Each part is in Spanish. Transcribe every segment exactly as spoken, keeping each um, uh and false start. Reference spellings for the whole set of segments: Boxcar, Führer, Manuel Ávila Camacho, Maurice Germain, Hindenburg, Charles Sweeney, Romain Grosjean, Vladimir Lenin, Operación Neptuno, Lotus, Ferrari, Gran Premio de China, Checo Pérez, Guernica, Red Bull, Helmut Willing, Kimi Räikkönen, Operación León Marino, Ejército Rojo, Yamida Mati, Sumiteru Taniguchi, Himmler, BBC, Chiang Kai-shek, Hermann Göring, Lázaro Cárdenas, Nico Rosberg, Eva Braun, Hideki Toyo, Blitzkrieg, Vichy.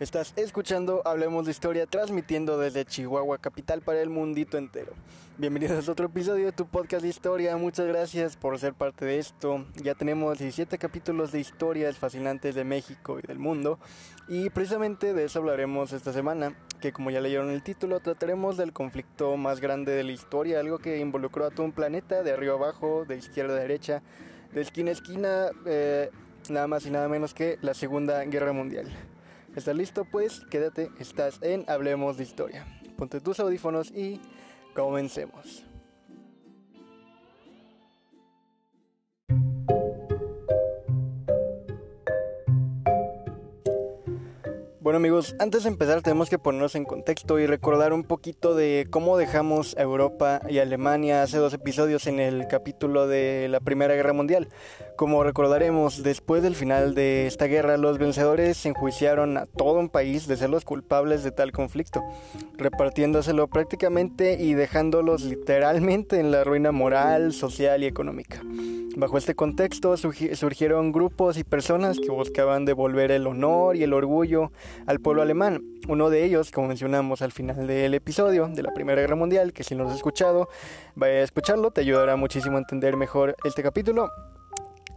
Estás escuchando Hablemos de Historia, transmitiendo desde Chihuahua, capital, para el mundito entero. Bienvenidos a otro episodio de tu podcast de historia. Muchas gracias por ser parte de esto. Ya tenemos diecisiete capítulos de historias fascinantes de México y del mundo. Y precisamente de eso hablaremos esta semana, que como ya leyeron el título, trataremos del conflicto más grande de la historia, algo que involucró a todo un planeta, de arriba abajo, de izquierda a derecha, de esquina a esquina, eh, nada más y nada menos que la Segunda Guerra Mundial. ¿Estás listo? Pues quédate, estás en Hablemos de Historia. Ponte tus audífonos y comencemos. Bueno amigos, antes de empezar tenemos que ponernos en contexto y recordar un poquito de cómo dejamos a Europa y Alemania hace dos episodios en el capítulo de la Primera Guerra Mundial. Como recordaremos, después del final de esta guerra, los vencedores enjuiciaron a todo un país de ser los culpables de tal conflicto, repartiéndoselo prácticamente y dejándolos literalmente en la ruina moral, social y económica. Bajo este contexto surgieron grupos y personas que buscaban devolver el honor y el orgullo al pueblo alemán. Uno de ellos, como mencionamos al final del episodio de la Primera Guerra Mundial, que si no lo has escuchado, vaya a escucharlo, te ayudará muchísimo a entender mejor este capítulo,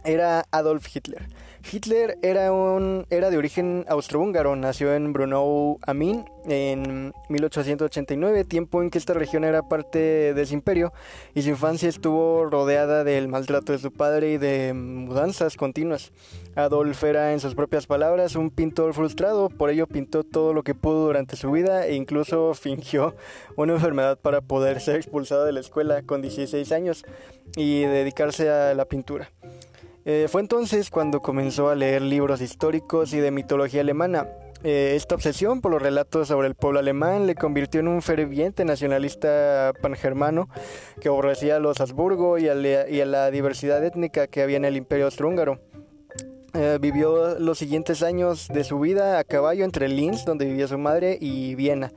era Adolf Hitler. Hitler era, un, era de origen austrohúngaro, nació en Braunau am Inn en mil ochocientos ochenta y nueve, tiempo en que esta región era parte del imperio, y su infancia estuvo rodeada del maltrato de su padre y de mudanzas continuas. Adolf era, en sus propias palabras, un pintor frustrado, por ello pintó todo lo que pudo durante su vida e incluso fingió una enfermedad para poder ser expulsado de la escuela con dieciséis años y dedicarse a la pintura. Eh, fue entonces cuando comenzó a leer libros históricos y de mitología alemana. Eh, esta obsesión por los relatos sobre el pueblo alemán le convirtió en un ferviente nacionalista pangermano que aborrecía a los Habsburgo y a la, y a la diversidad étnica que había en el Imperio Austrohúngaro. Eh, vivió los siguientes años de su vida a caballo entre Linz, donde vivía su madre, y Viena,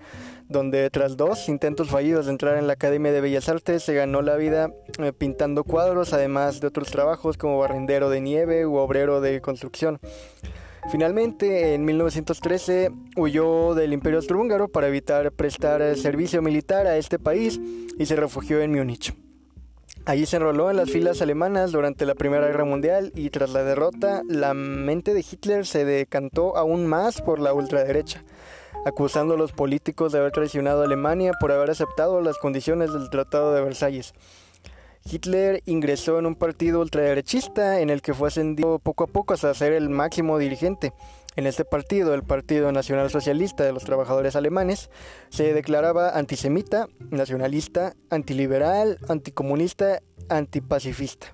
donde tras dos intentos fallidos de entrar en la Academia de Bellas Artes se ganó la vida eh, pintando cuadros, además de otros trabajos como barrendero de nieve u obrero de construcción. Finalmente, en mil novecientos trece huyó del Imperio Austrohúngaro para evitar prestar servicio militar a este país y se refugió en Múnich. Allí se enroló en las filas alemanas durante la Primera Guerra Mundial y tras la derrota, la mente de Hitler se decantó aún más por la ultraderecha, acusando a los políticos de haber traicionado a Alemania por haber aceptado las condiciones del Tratado de Versalles. Hitler ingresó en un partido ultraderechista en el que fue ascendido poco a poco hasta ser el máximo dirigente. En este partido, el Partido Nacional Socialista de los Trabajadores Alemanes, se declaraba antisemita, nacionalista, antiliberal, anticomunista, antipacifista.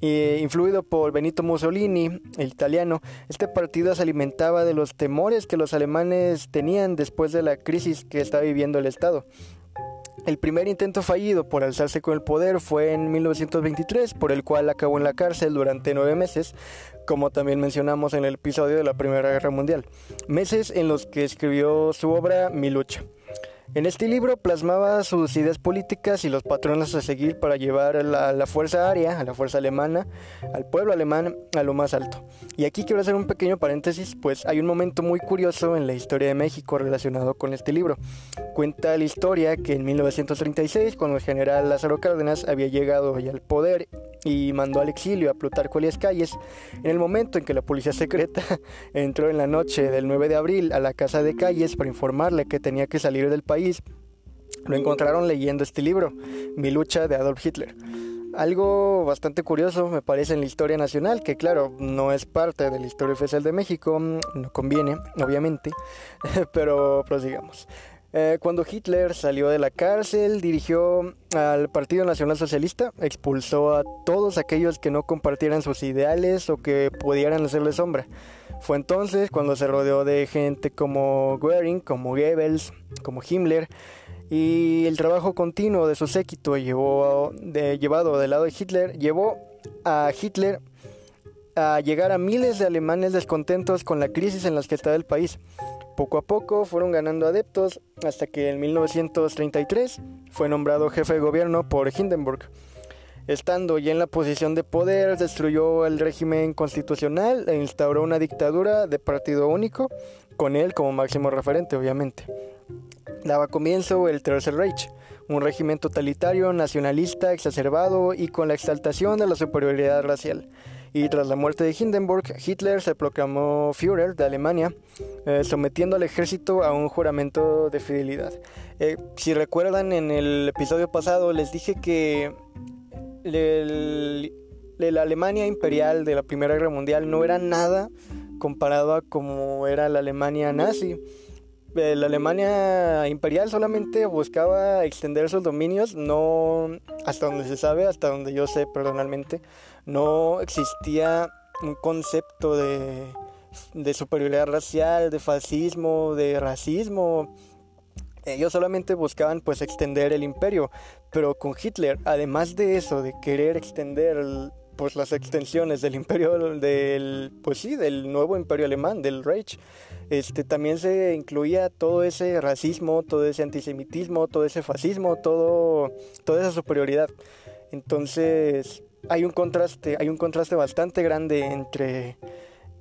E, influido por Benito Mussolini, el italiano, este partido se alimentaba de los temores que los alemanes tenían después de la crisis que estaba viviendo el Estado. El primer intento fallido por alzarse con el poder fue en mil novecientos veintitrés, por el cual acabó en la cárcel durante nueve meses, como también mencionamos en el episodio de la Primera Guerra Mundial, meses en los que escribió su obra Mi Lucha. En este libro plasmaba sus ideas políticas y los patrones a seguir para llevar a la, la fuerza aria, a la fuerza alemana, al pueblo alemán, a lo más alto. Y aquí quiero hacer un pequeño paréntesis, pues hay un momento muy curioso en la historia de México relacionado con este libro. Cuenta la historia que en mil novecientos treinta y seis, cuando el general Lázaro Cárdenas había llegado ya al poder y mandó al exilio a Plutarco Elías Calles, en el momento en que la policía secreta entró en la noche del nueve de abril a la casa de Calles para informarle que tenía que salir del país, lo encontraron leyendo este libro, Mi lucha, de Adolf Hitler. Algo bastante curioso me parece en la historia nacional, que claro, no es parte de la historia oficial de México, no conviene, obviamente, pero prosigamos. Eh, cuando Hitler salió de la cárcel, dirigió al Partido Nacional Socialista, expulsó a todos aquellos que no compartieran sus ideales o que pudieran hacerle sombra. Fue entonces cuando se rodeó de gente como Goering, como Goebbels, como Himmler, y el trabajo continuo de su séquito llevó de, llevado del lado de Hitler llevó a Hitler a llegar a miles de alemanes descontentos con la crisis en la que estaba el país. Poco a poco fueron ganando adeptos hasta que en mil novecientos treinta y tres fue nombrado jefe de gobierno por Hindenburg. Estando ya en la posición de poder, destruyó el régimen constitucional e instauró una dictadura de partido único, con él como máximo referente, obviamente. Daba comienzo el Tercer Reich, un régimen totalitario, nacionalista, exacerbado y con la exaltación de la superioridad racial. Y tras la muerte de Hindenburg, Hitler se proclamó Führer de Alemania, eh, sometiendo al ejército a un juramento de fidelidad. Eh, si recuerdan, en el episodio pasado les dije que el, el, la Alemania imperial de la Primera Guerra Mundial no era nada comparado a como era la Alemania nazi. La Alemania imperial solamente buscaba extender sus dominios, no, hasta donde se sabe, hasta donde yo sé personalmente, no existía un concepto de, de superioridad racial, de fascismo, de racismo. Ellos solamente buscaban pues extender el imperio, pero con Hitler, además de eso, de querer extender el, pues las extensiones del imperio del pues sí del nuevo imperio alemán, del Reich, este también se incluía todo ese racismo, todo ese antisemitismo, todo ese fascismo, todo toda esa superioridad. Entonces hay un contraste, hay un contraste bastante grande entre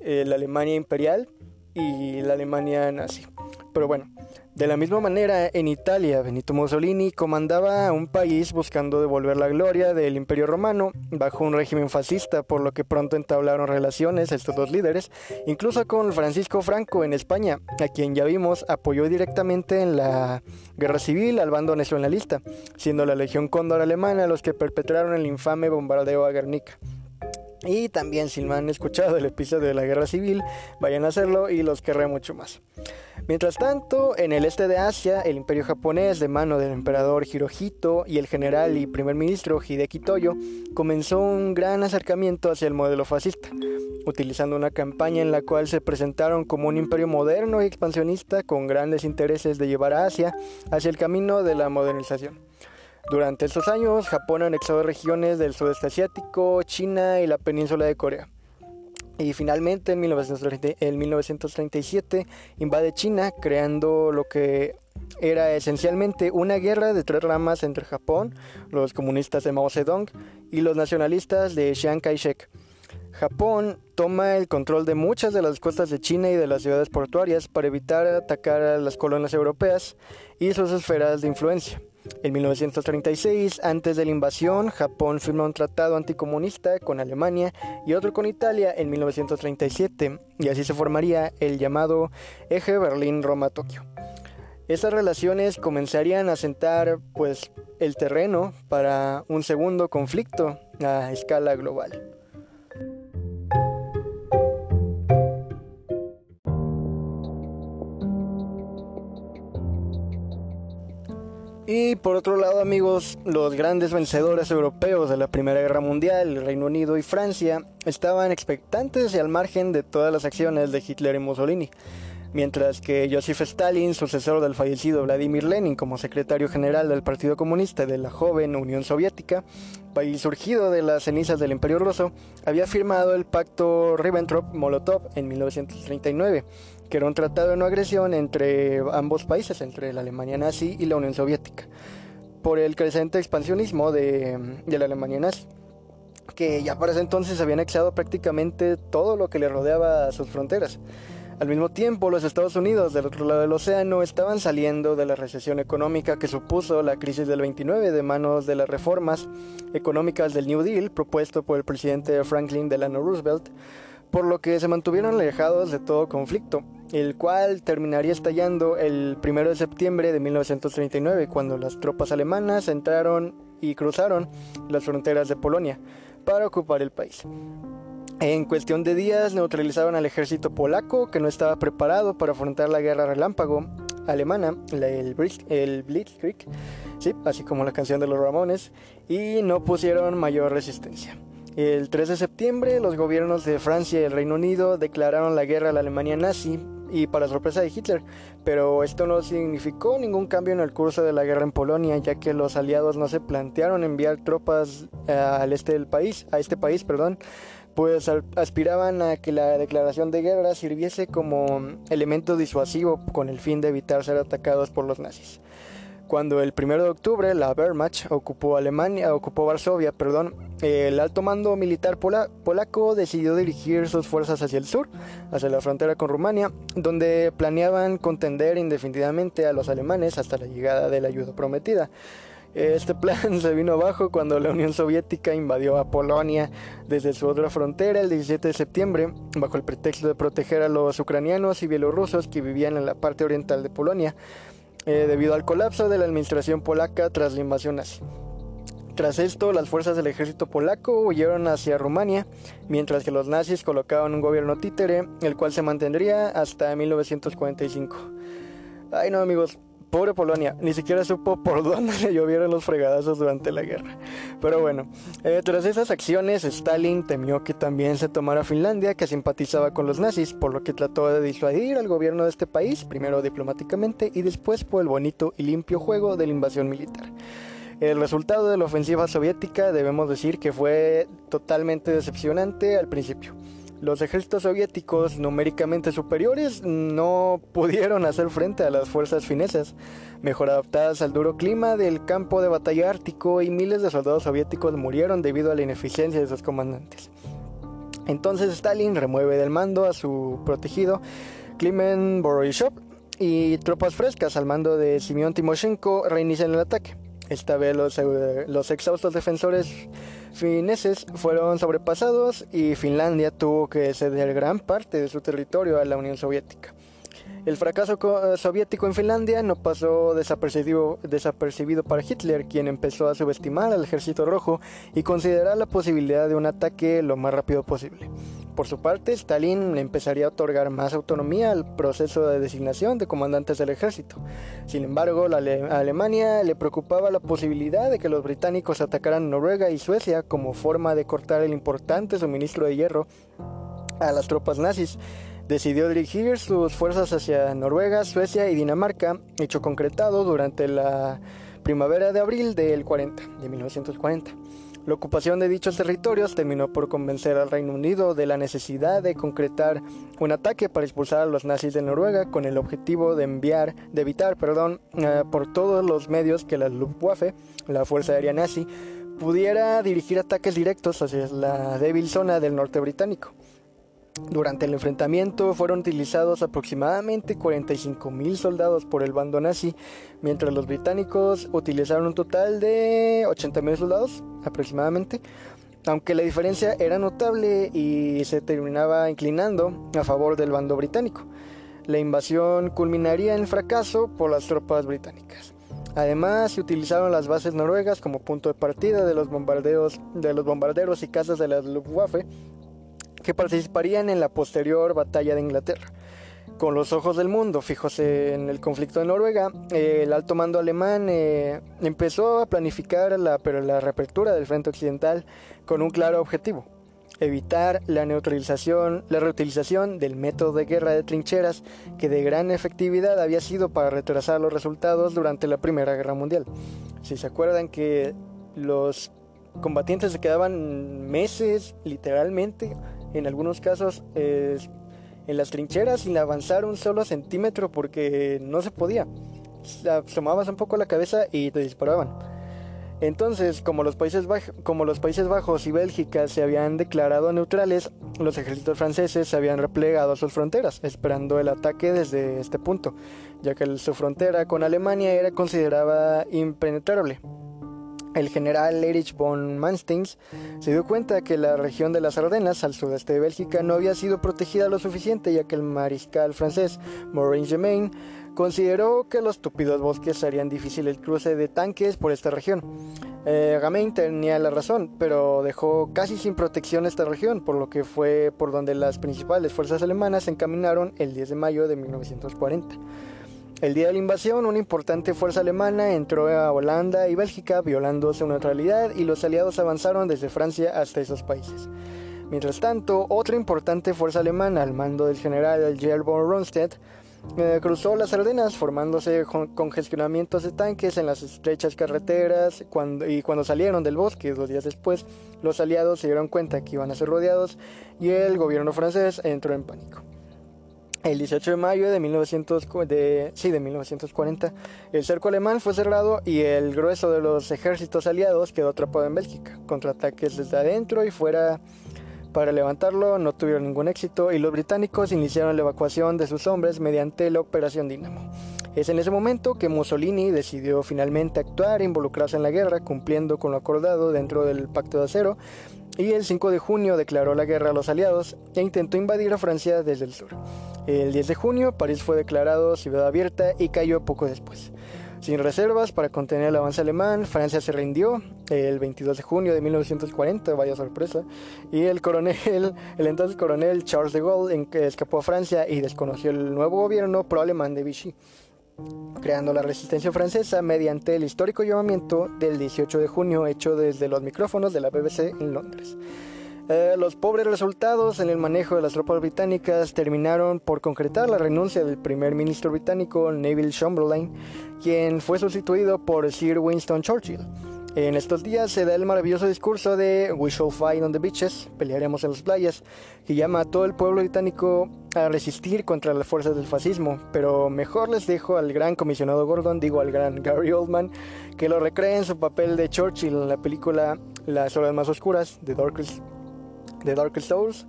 eh, la Alemania imperial y la Alemania nazi. Pero bueno, de la misma manera, en Italia, Benito Mussolini comandaba a un país buscando devolver la gloria del Imperio Romano bajo un régimen fascista, por lo que pronto entablaron relaciones estos dos líderes, incluso con Francisco Franco en España, a quien ya vimos apoyó directamente en la Guerra Civil al bando nacionalista, siendo la Legión Cóndor alemana los que perpetraron el infame bombardeo a Guernica. Y también, si no han escuchado el episodio de la Guerra Civil, vayan a hacerlo y los querré mucho más. Mientras tanto, en el este de Asia, el imperio japonés, de mano del emperador Hirohito y el general y primer ministro Hideki Toyo, comenzó un gran acercamiento hacia el modelo fascista, utilizando una campaña en la cual se presentaron como un imperio moderno y expansionista con grandes intereses de llevar a Asia hacia el camino de la modernización. Durante estos años, Japón anexó regiones del sudeste asiático, China y la península de Corea. Y finalmente, en mil novecientos treinta y siete, invade China, creando lo que era esencialmente una guerra de tres ramas entre Japón, los comunistas de Mao Zedong y los nacionalistas de Chiang Kai-shek. Japón toma el control de muchas de las costas de China y de las ciudades portuarias para evitar atacar a las colonias europeas y sus esferas de influencia. En mil novecientos treinta y seis, antes de la invasión, Japón firma un tratado anticomunista con Alemania y otro con Italia en mil novecientos treinta y siete, y así se formaría el llamado Eje Berlín-Roma-Tokio. Estas relaciones comenzarían a sentar pues, el terreno para un segundo conflicto a escala global. Y por otro lado, amigos, los grandes vencedores europeos de la Primera Guerra Mundial, el Reino Unido y Francia, estaban expectantes y al margen de todas las acciones de Hitler y Mussolini, mientras que Joseph Stalin, sucesor del fallecido Vladimir Lenin como secretario general del Partido Comunista de la joven Unión Soviética, país surgido de las cenizas del Imperio Ruso, había firmado el Pacto Ribbentrop-Molotov en mil novecientos treinta y nueve, que era un tratado de no agresión entre ambos países, entre la Alemania nazi y la Unión Soviética, por el creciente expansionismo de, de la Alemania nazi, que ya para ese entonces había anexado prácticamente todo lo que le rodeaba a sus fronteras. Al mismo tiempo, los Estados Unidos, del otro lado del océano, estaban saliendo de la recesión económica que supuso la crisis del veintinueve de manos de las reformas económicas del New Deal propuesto por el presidente Franklin Delano Roosevelt, por lo que se mantuvieron alejados de todo conflicto, el cual terminaría estallando el primero de septiembre de mil novecientos treinta y nueve, cuando las tropas alemanas entraron y cruzaron las fronteras de Polonia para ocupar el país. En cuestión de días neutralizaron al ejército polaco, que no estaba preparado para afrontar la guerra relámpago alemana, el, el Blitzkrieg, sí, así como la canción de los Ramones, y no pusieron mayor resistencia. El tres de septiembre, los gobiernos de Francia y el Reino Unido declararon la guerra a la Alemania nazi, y para sorpresa de Hitler, pero esto no significó ningún cambio en el curso de la guerra en Polonia, ya que los aliados no se plantearon enviar tropas uh, al este del país, a este país, perdón, pues aspiraban a que la declaración de guerra sirviese como elemento disuasivo con el fin de evitar ser atacados por los nazis. Cuando el primero de octubre la Wehrmacht ocupó Alemania, ocupó Varsovia, perdón, el alto mando militar pola, polaco decidió dirigir sus fuerzas hacia el sur, hacia la frontera con Rumania, donde planeaban contender indefinidamente a los alemanes hasta la llegada de la ayuda prometida. Este plan se vino abajo cuando la Unión Soviética invadió a Polonia desde su otra frontera el diecisiete de septiembre, bajo el pretexto de proteger a los ucranianos y bielorrusos que vivían en la parte oriental de Polonia, eh, debido al colapso de la administración polaca tras la invasión nazi. Tras esto, las fuerzas del ejército polaco huyeron hacia Rumania, mientras que los nazis colocaban un gobierno títere, el cual se mantendría hasta mil novecientos cuarenta y cinco. Ay no, amigos. Pobre Polonia, ni siquiera supo por dónde le llovieron los fregadazos durante la guerra. Pero bueno, eh, tras esas acciones, Stalin temió que también se tomara Finlandia, que simpatizaba con los nazis, por lo que trató de disuadir al gobierno de este país, primero diplomáticamente y después por el bonito y limpio juego de la invasión militar. El resultado de la ofensiva soviética, debemos decir que fue totalmente decepcionante al principio. Los ejércitos soviéticos, numéricamente superiores, no pudieron hacer frente a las fuerzas finesas, mejor adaptadas al duro clima del campo de batalla ártico, y miles de soldados soviéticos murieron debido a la ineficiencia de sus comandantes. Entonces Stalin remueve del mando a su protegido Klimen Boryshev y tropas frescas al mando de Simeón Timoshenko reinician el ataque. Esta vez los, eh, los exhaustos defensores fineses fueron sobrepasados y Finlandia tuvo que ceder gran parte de su territorio a la Unión Soviética. El fracaso soviético en Finlandia no pasó desapercibido, desapercibido para Hitler, quien empezó a subestimar al Ejército Rojo y considerar la posibilidad de un ataque lo más rápido posible. Por su parte, Stalin empezaría a otorgar más autonomía al proceso de designación de comandantes del ejército. Sin embargo, a Ale- Alemania le preocupaba la posibilidad de que los británicos atacaran Noruega y Suecia como forma de cortar el importante suministro de hierro a las tropas nazis. Decidió dirigir sus fuerzas hacia Noruega, Suecia y Dinamarca, hecho concretado durante la primavera de abril del cuarenta, de mil novecientos cuarenta. La ocupación de dichos territorios terminó por convencer al Reino Unido de la necesidad de concretar un ataque para expulsar a los nazis de Noruega, con el objetivo de enviar, de evitar, perdón, eh, por todos los medios que la Luftwaffe, la Fuerza Aérea Nazi, pudiera dirigir ataques directos hacia la débil zona del norte británico. Durante el enfrentamiento fueron utilizados aproximadamente cuarenta y cinco mil soldados por el bando nazi, mientras los británicos utilizaron un total de ochenta mil soldados aproximadamente, aunque la diferencia era notable y se terminaba inclinando a favor del bando británico. La invasión culminaría en fracaso por las tropas británicas. Además, se utilizaron las bases noruegas como punto de partida de los bombardeos, de los bombarderos y cazas de la Luftwaffe, que participarían en la posterior Batalla de Inglaterra. Con los ojos del mundo fijos en el conflicto de Noruega, eh, el alto mando alemán eh, empezó a planificar la, pero la reapertura del frente occidental con un claro objetivo: evitar la neutralización, la reutilización del método de guerra de trincheras, que de gran efectividad había sido para retrasar los resultados durante la Primera Guerra Mundial. Si se acuerdan que los combatientes se quedaban meses, literalmente, en algunos casos eh, en las trincheras sin avanzar un solo centímetro porque no se podía. Asomabas un poco la cabeza y te disparaban. Entonces, como los Países Baj- como los Países Bajos y Bélgica se habían declarado neutrales, los ejércitos franceses se habían replegado a sus fronteras, esperando el ataque desde este punto, ya que su frontera con Alemania era considerada impenetrable. El general Erich von Manstein se dio cuenta que la región de las Ardenas, al sudeste de Bélgica, no había sido protegida lo suficiente, ya que el mariscal francés Maurice Germain consideró que los tupidos bosques harían difícil el cruce de tanques por esta región. Eh, Germain tenía la razón, pero dejó casi sin protección esta región, por lo que fue por donde las principales fuerzas alemanas se encaminaron el diez de mayo de mil novecientos cuarenta. El día de la invasión, una importante fuerza alemana entró a Holanda y Bélgica, violando su neutralidad, y los aliados avanzaron desde Francia hasta esos países. Mientras tanto, otra importante fuerza alemana, al mando del general Gerhard von Rundstedt, eh, cruzó las Ardenas, formándose congestionamientos de tanques en las estrechas carreteras, cuando, y cuando salieron del bosque dos días después, los aliados se dieron cuenta que iban a ser rodeados, y el gobierno francés entró en pánico. El dieciocho de mayo de mil novecientos cuarenta, el cerco alemán fue cerrado y el grueso de los ejércitos aliados quedó atrapado en Bélgica. Contraataques desde adentro y fuera para levantarlo no tuvieron ningún éxito y los británicos iniciaron la evacuación de sus hombres mediante la Operación Dínamo. Es en ese momento que Mussolini decidió finalmente actuar e involucrarse en la guerra, cumpliendo con lo acordado dentro del Pacto de Acero, y el cinco de junio declaró la guerra a los aliados e intentó invadir a Francia desde el sur. El diez de junio, París fue declarado ciudad abierta y cayó poco después. Sin reservas para contener el avance alemán, Francia se rindió el veintidós de junio de mil novecientos cuarenta, vaya sorpresa, y el coronel, el entonces coronel Charles de Gaulle escapó a Francia y desconoció el nuevo gobierno pro-alemán de Vichy, creando la resistencia francesa mediante el histórico llamamiento del dieciocho de junio hecho desde los micrófonos de la B B C en Londres. Eh, los pobres resultados en el manejo de las tropas británicas terminaron por concretar la renuncia del primer ministro británico Neville Chamberlain, quien fue sustituido por Sir Winston Churchill. En estos días se da el maravilloso discurso de "We shall fight on the beaches", pelearemos en las playas, que llama a todo el pueblo británico a resistir contra las fuerzas del fascismo, pero mejor les dejo al gran comisionado Gordon, digo al gran Gary Oldman, que lo recree en su papel de Churchill en la película Las Horas Más Oscuras, The Darkest, The Darkest Souls.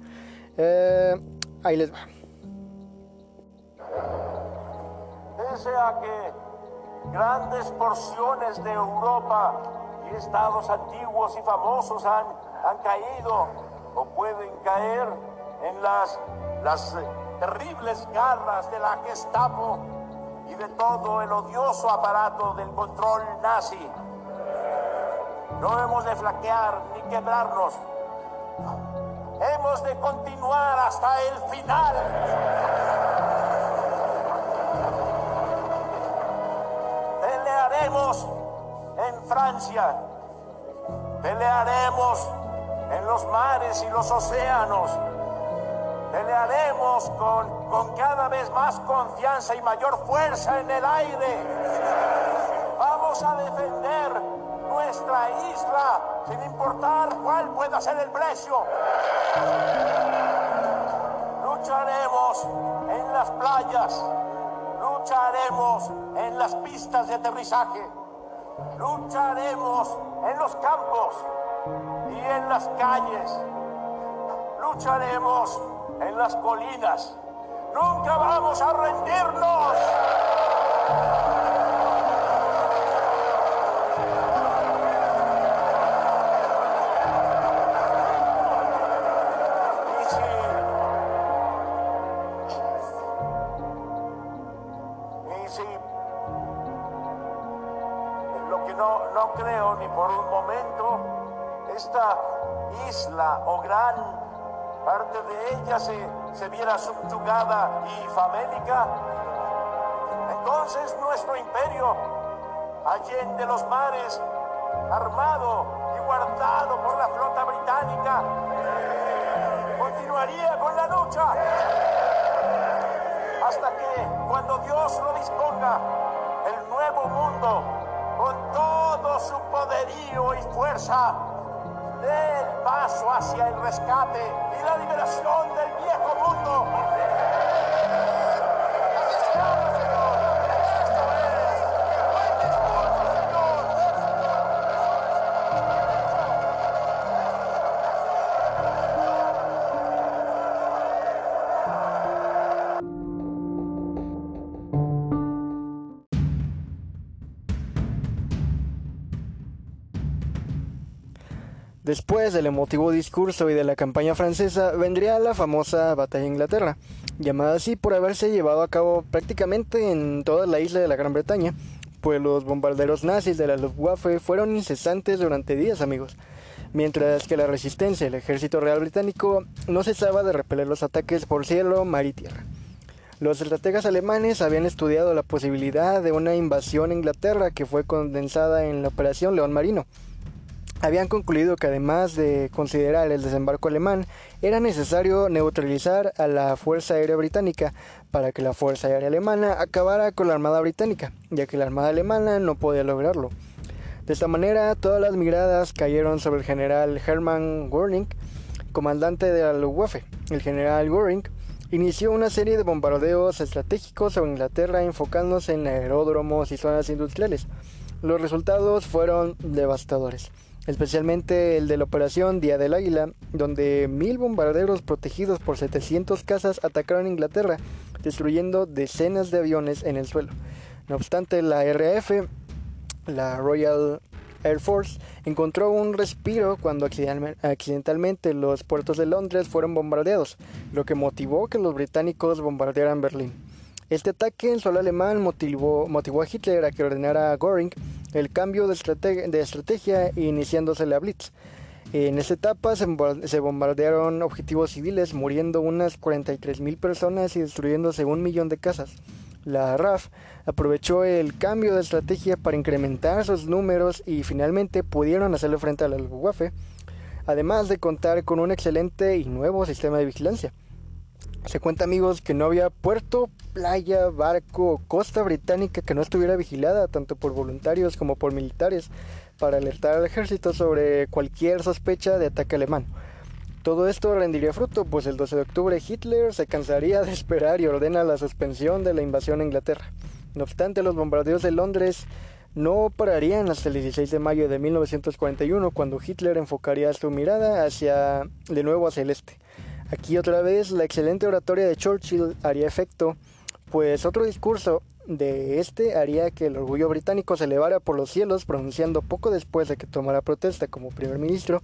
Eh, ahí les va. Pese a que grandes porciones de Europa y estados antiguos y famosos han, han caído o pueden caer en las, las terribles garras de la Gestapo y de todo el odioso aparato del control nazi, no hemos de flaquear ni quebrarnos. Hemos de continuar hasta el final. Pelearemos en Francia, pelearemos en los mares y los océanos, pelearemos con, con cada vez más confianza y mayor fuerza en el aire. Vamos a defender nuestra isla sin importar cuál pueda ser el precio. Lucharemos en las playas, lucharemos en las pistas de aterrizaje, lucharemos en los campos y en las calles, lucharemos en las colinas. ¡Nunca vamos a rendirnos! O gran parte de ella se, se viera subyugada y famélica, entonces nuestro imperio, allende los mares, armado y guardado por la flota británica, continuaría con la lucha hasta que, cuando Dios lo disponga, el nuevo mundo, con todo su poderío y fuerza, dé el paso hacia el rescate y la liberación del viejo mundo. Después del emotivo discurso y de la campaña francesa, vendría la famosa Batalla de Inglaterra, llamada así por haberse llevado a cabo prácticamente en toda la isla de la Gran Bretaña, pues los bombarderos nazis de la Luftwaffe fueron incesantes durante días, amigos, mientras que la resistencia del Ejército Real Británico no cesaba de repeler los ataques por cielo, mar y tierra. Los estrategas alemanes habían estudiado la posibilidad de una invasión a Inglaterra que fue condensada en la Operación León Marino. Habían concluido que además de considerar el desembarco alemán, era necesario neutralizar a la Fuerza Aérea Británica para que la Fuerza Aérea Alemana acabara con la Armada Británica, ya que la Armada Alemana no podía lograrlo. De esta manera, todas las miradas cayeron sobre el general Hermann Göring, comandante de la Luftwaffe. El general Goering inició una serie de bombardeos estratégicos sobre Inglaterra enfocándose en aeródromos y zonas industriales. Los resultados fueron devastadores, especialmente el de la Operación Día del Águila, donde mil bombarderos protegidos por setecientas casas atacaron Inglaterra, destruyendo decenas de aviones en el suelo. No obstante, la R A F, la Royal Air Force, encontró un respiro cuando accidentalmente los puertos de Londres fueron bombardeados, lo que motivó que los británicos bombardearan Berlín. Este ataque en suelo alemán motivó, motivó a Hitler a que ordenara a Goering el cambio de, estrateg- de estrategia iniciándose la Blitz. En esta etapa se, se bombardearon objetivos civiles, muriendo unas cuarenta y tres mil personas y destruyéndose un millón de casas. La R A F aprovechó el cambio de estrategia para incrementar sus números y finalmente pudieron hacerle frente a la Luftwaffe, además de contar con un excelente y nuevo sistema de vigilancia. Se cuenta, amigos, que no había puerto, playa, barco o costa británica que no estuviera vigilada tanto por voluntarios como por militares para alertar al ejército sobre cualquier sospecha de ataque alemán. Todo esto rendiría fruto, pues el doce de octubre Hitler se cansaría de esperar y ordena la suspensión de la invasión a Inglaterra. No obstante, los bombardeos de Londres no pararían hasta el dieciséis de mayo de mil novecientos cuarenta y uno, cuando Hitler enfocaría su mirada hacia, de nuevo hacia el este. Aquí otra vez la excelente oratoria de Churchill haría efecto, pues otro discurso de este haría que el orgullo británico se elevara por los cielos, pronunciando poco después de que tomara protesta como primer ministro.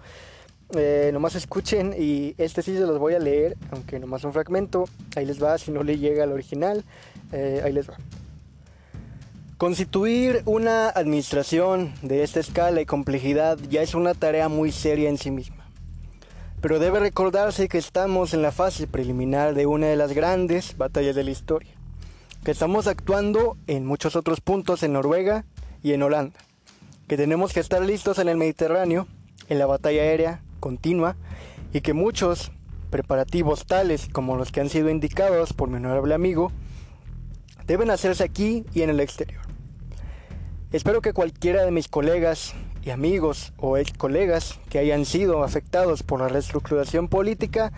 Eh, nomás escuchen, y este sí se los voy a leer, aunque nomás un fragmento. Ahí les va, si no le llega al original, eh, ahí les va. Constituir una administración de esta escala y complejidad ya es una tarea muy seria en sí misma, pero debe recordarse que estamos en la fase preliminar de una de las grandes batallas de la historia, que estamos actuando en muchos otros puntos en Noruega y en Holanda, que tenemos que estar listos en el Mediterráneo, en la batalla aérea continua, y que muchos preparativos tales como los que han sido indicados por mi honorable amigo deben hacerse aquí y en el exterior. Espero que cualquiera de mis colegas y amigos o ex colegas que hayan sido afectados por la reestructuración política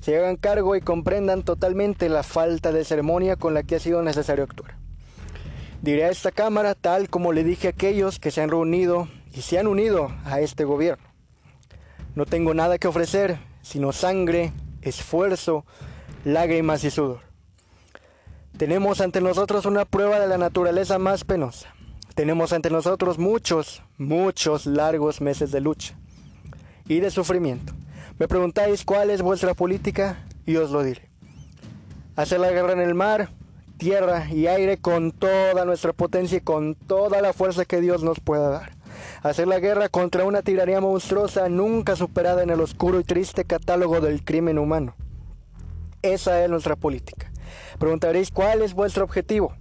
se hagan cargo y comprendan totalmente la falta de ceremonia con la que ha sido necesario actuar. Diré a esta cámara, tal como le dije a aquellos que se han reunido y se han unido a este gobierno: no tengo nada que ofrecer, sino sangre, esfuerzo, lágrimas y sudor. Tenemos ante nosotros una prueba de la naturaleza más penosa. Tenemos ante nosotros muchos, muchos largos meses de lucha y de sufrimiento. Me preguntáis cuál es vuestra política, y os lo diré. Hacer la guerra en el mar, tierra y aire con toda nuestra potencia y con toda la fuerza que Dios nos pueda dar. Hacer la guerra contra una tiranía monstruosa nunca superada en el oscuro y triste catálogo del crimen humano. Esa es nuestra política. Preguntaréis cuál es vuestro objetivo.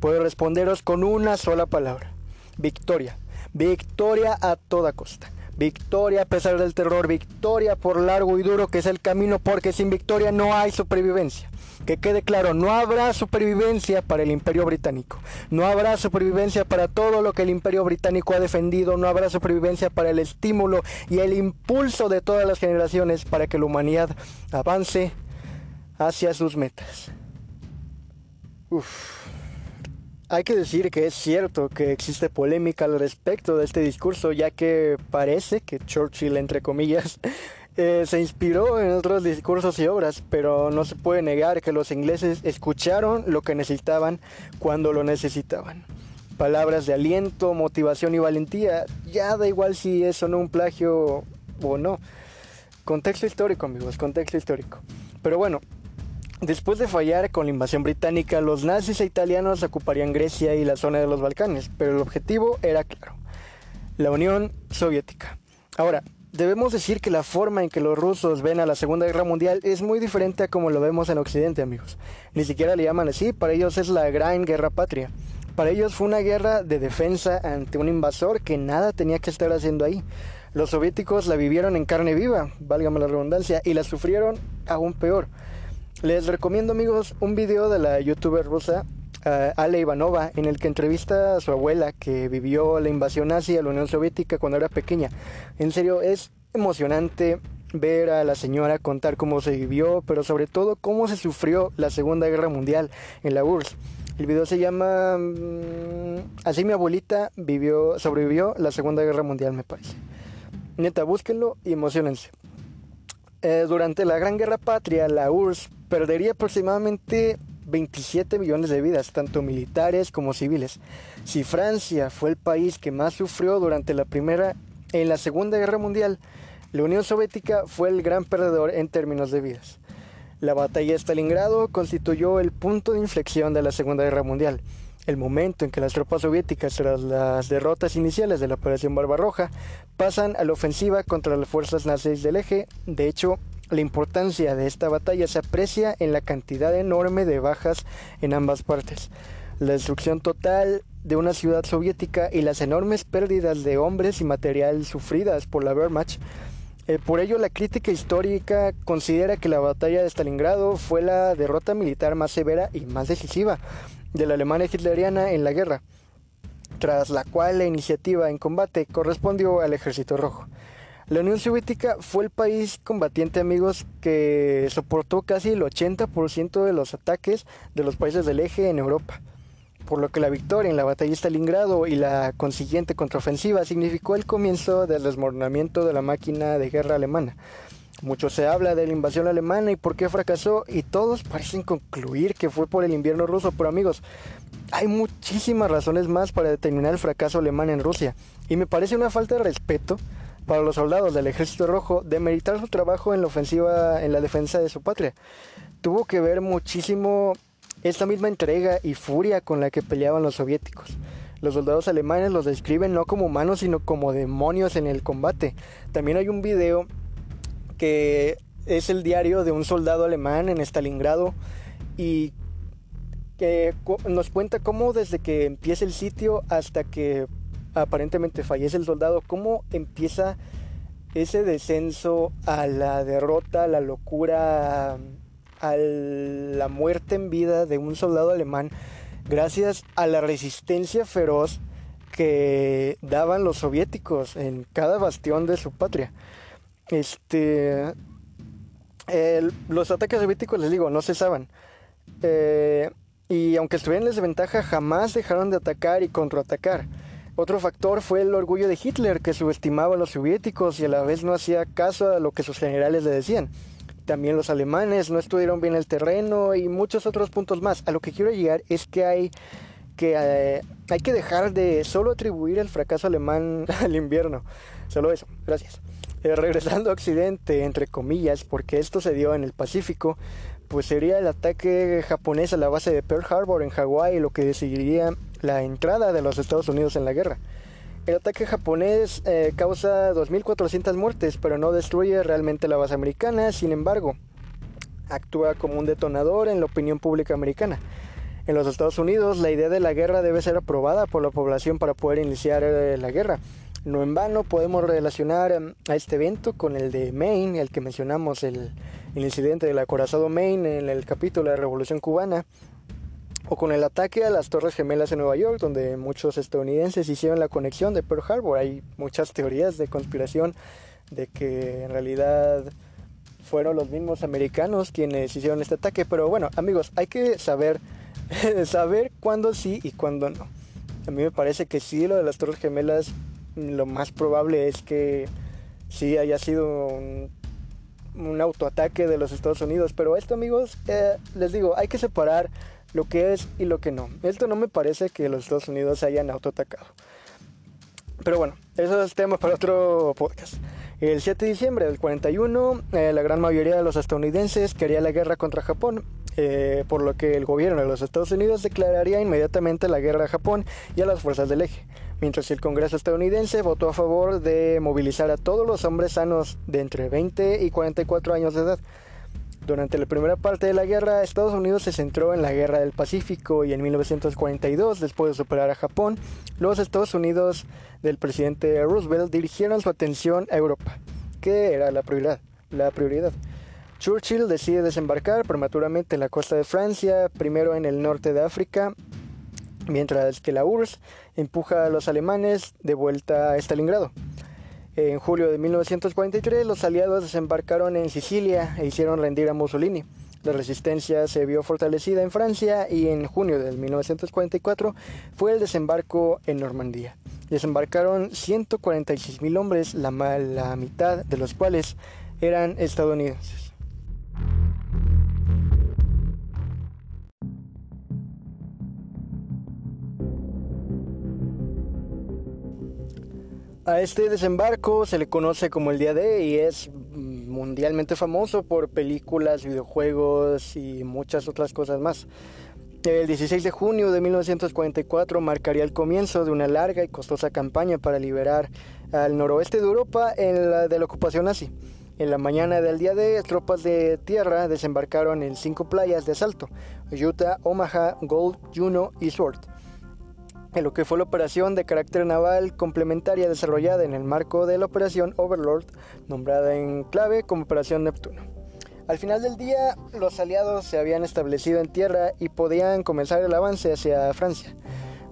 Puedo responderos con una sola palabra: victoria. Victoria a toda costa. Victoria a pesar del terror. Victoria por largo y duro que es el camino, porque sin victoria no hay supervivencia. Que quede claro, no habrá supervivencia para el Imperio Británico, no habrá supervivencia para todo lo que el Imperio Británico ha defendido, no habrá supervivencia para el estímulo y el impulso de todas las generaciones para que la humanidad avance hacia sus metas. Uf. Hay que decir que es cierto que existe polémica al respecto de este discurso, ya que parece que Churchill, entre comillas, Eh, se inspiró en otros discursos y obras, pero no se puede negar que los ingleses escucharon lo que necesitaban cuando lo necesitaban. Palabras de aliento, motivación y valentía. Ya da igual si es o no un plagio o no. Contexto histórico, amigos, contexto histórico. Pero bueno, después de fallar con la invasión británica, los nazis e italianos ocuparían Grecia y la zona de los Balcanes, pero el objetivo era claro: la Unión Soviética. Ahora, debemos decir que la forma en que los rusos ven a la Segunda Guerra Mundial es muy diferente a como lo vemos en Occidente, amigos. Ni siquiera le llaman así, para ellos es la Gran Guerra Patria. Para ellos fue una guerra de defensa ante un invasor que nada tenía que estar haciendo ahí. Los soviéticos la vivieron en carne viva, válgame la redundancia, y la sufrieron aún peor. Les recomiendo, amigos, un video de la youtuber rusa Uh, Ale Ivanova, en el que entrevista a su abuela que vivió la invasión nazi a la Unión Soviética cuando era pequeña. En serio, es emocionante ver a la señora contar cómo se vivió, pero sobre todo cómo se sufrió la Segunda Guerra Mundial en la U R S S. El video se llama Así mi abuelita vivió, sobrevivió la Segunda Guerra Mundial, me parece. Neta, búsquenlo y emocionense. Eh, durante la Gran Guerra Patria, la U R S S perdería aproximadamente veintisiete millones de vidas, tanto militares como civiles. Si Francia fue el país que más sufrió durante la primera, en la Segunda Guerra Mundial, la Unión Soviética fue el gran perdedor en términos de vidas. La batalla de Stalingrado constituyó el punto de inflexión de la Segunda Guerra Mundial, el momento en que las tropas soviéticas, tras las derrotas iniciales de la Operación Barbarroja, pasan a la ofensiva contra las fuerzas nazis del eje. De hecho, la importancia de esta batalla se aprecia en la cantidad enorme de bajas en ambas partes, la destrucción total de una ciudad soviética y las enormes pérdidas de hombres y material sufridas por la Wehrmacht. Eh, por ello, la crítica histórica considera que la batalla de Stalingrado fue la derrota militar más severa y más decisiva de la Alemania hitleriana en la guerra, tras la cual la iniciativa en combate correspondió al Ejército Rojo. La Unión Soviética fue el país combatiente, amigos, que soportó casi el ochenta por ciento de los ataques de los países del eje en Europa, por lo que la victoria en la batalla de Stalingrado y la consiguiente contraofensiva significó el comienzo del desmoronamiento de la máquina de guerra alemana. Mucho se habla de la invasión alemana y por qué fracasó, y todos parecen concluir que fue por el invierno ruso, pero amigos, hay muchísimas razones más para determinar el fracaso alemán en Rusia, y me parece una falta de respeto para los soldados del Ejército Rojo demeritar su trabajo en la ofensiva, en la defensa de su patria. Tuvo que ver muchísimo esta misma entrega y furia con la que peleaban los soviéticos. Los soldados alemanes los describen no como humanos, sino como demonios en el combate. También hay un video que es el diario de un soldado alemán en Stalingrado y que nos cuenta cómo desde que empieza el sitio hasta que aparentemente fallece el soldado, cómo empieza ese descenso a la derrota, a la locura, a la muerte en vida de un soldado alemán, gracias a la resistencia feroz que daban los soviéticos en cada bastión de su patria. Este, el, los ataques soviéticos, les digo, no cesaban. Eh, y aunque estuvieran en desventaja, jamás dejaron de atacar y contraatacar. Otro factor fue el orgullo de Hitler, que subestimaba a los soviéticos y a la vez no hacía caso a lo que sus generales le decían. También los alemanes no estuvieron bien el terreno y muchos otros puntos más. A lo que quiero llegar es que hay que, eh, hay que dejar de solo atribuir el fracaso alemán al invierno. Solo eso, gracias. Eh, regresando a Occidente, entre comillas, porque esto se dio en el Pacífico, pues sería el ataque japonés a la base de Pearl Harbor en Hawái lo que decidiría la entrada de los Estados Unidos en la guerra. El ataque japonés eh, causa dos mil cuatrocientas muertes, pero no destruye realmente la base americana. Sin embargo, actúa como un detonador en la opinión pública americana. En los Estados Unidos, la idea de la guerra debe ser aprobada por la población para poder iniciar eh, la guerra. No en vano podemos relacionar a este evento con el de Maine, el que mencionamos, el, el incidente del acorazado Maine en el capítulo de la Revolución Cubana, o con el ataque a las Torres Gemelas en Nueva York, donde muchos estadounidenses hicieron la conexión de Pearl Harbor. Hay muchas teorías de conspiración de que en realidad fueron los mismos americanos quienes hicieron este ataque, pero bueno, amigos, hay que saber, saber cuándo sí y cuándo no. A mí me parece que sí, lo de las Torres Gemelas, lo más probable es que sí haya sido un, un autoataque de los Estados Unidos, pero esto, amigos, eh, les digo, hay que separar lo que es y lo que no. Esto no me parece que los Estados Unidos se hayan autoatacado. Pero bueno, eso es tema para otro podcast. El siete de diciembre del cuarenta y uno, eh, la gran mayoría de los estadounidenses quería la guerra contra Japón, eh, por lo que el gobierno de los Estados Unidos declararía inmediatamente la guerra a Japón y a las fuerzas del eje, mientras el Congreso estadounidense votó a favor de movilizar a todos los hombres sanos de entre veinte y cuarenta y cuatro años de edad. Durante la primera parte de la guerra, Estados Unidos se centró en la Guerra del Pacífico y en mil novecientos cuarenta y dos, después de superar a Japón, los Estados Unidos del presidente Roosevelt dirigieron su atención a Europa, que era la prioridad. La prioridad. Churchill decide desembarcar prematuramente en la costa de Francia, primero en el norte de África, mientras que la U R S S empuja a los alemanes de vuelta a Stalingrado. En julio de mil novecientos cuarenta y tres los aliados desembarcaron en Sicilia e hicieron rendir a Mussolini. La resistencia se vio fortalecida en Francia y en junio de mil novecientos cuarenta y cuatro fue el desembarco en Normandía. Desembarcaron ciento cuarenta y seis mil hombres, la, la mitad de los cuales eran estadounidenses. A este desembarco se le conoce como el Día D y es mundialmente famoso por películas, videojuegos y muchas otras cosas más. El dieciséis de junio de mil novecientos cuarenta y cuatro marcaría el comienzo de una larga y costosa campaña para liberar al noroeste de Europa en la de la ocupación nazi. En la mañana del día D, tropas de tierra desembarcaron en cinco playas de asalto: Utah, Omaha, Gold, Juno y Sword, en lo que fue la operación de carácter naval complementaria desarrollada en el marco de la Operación Overlord, nombrada en clave como Operación Neptuno. Al final del día, los aliados se habían establecido en tierra y podían comenzar el avance hacia Francia.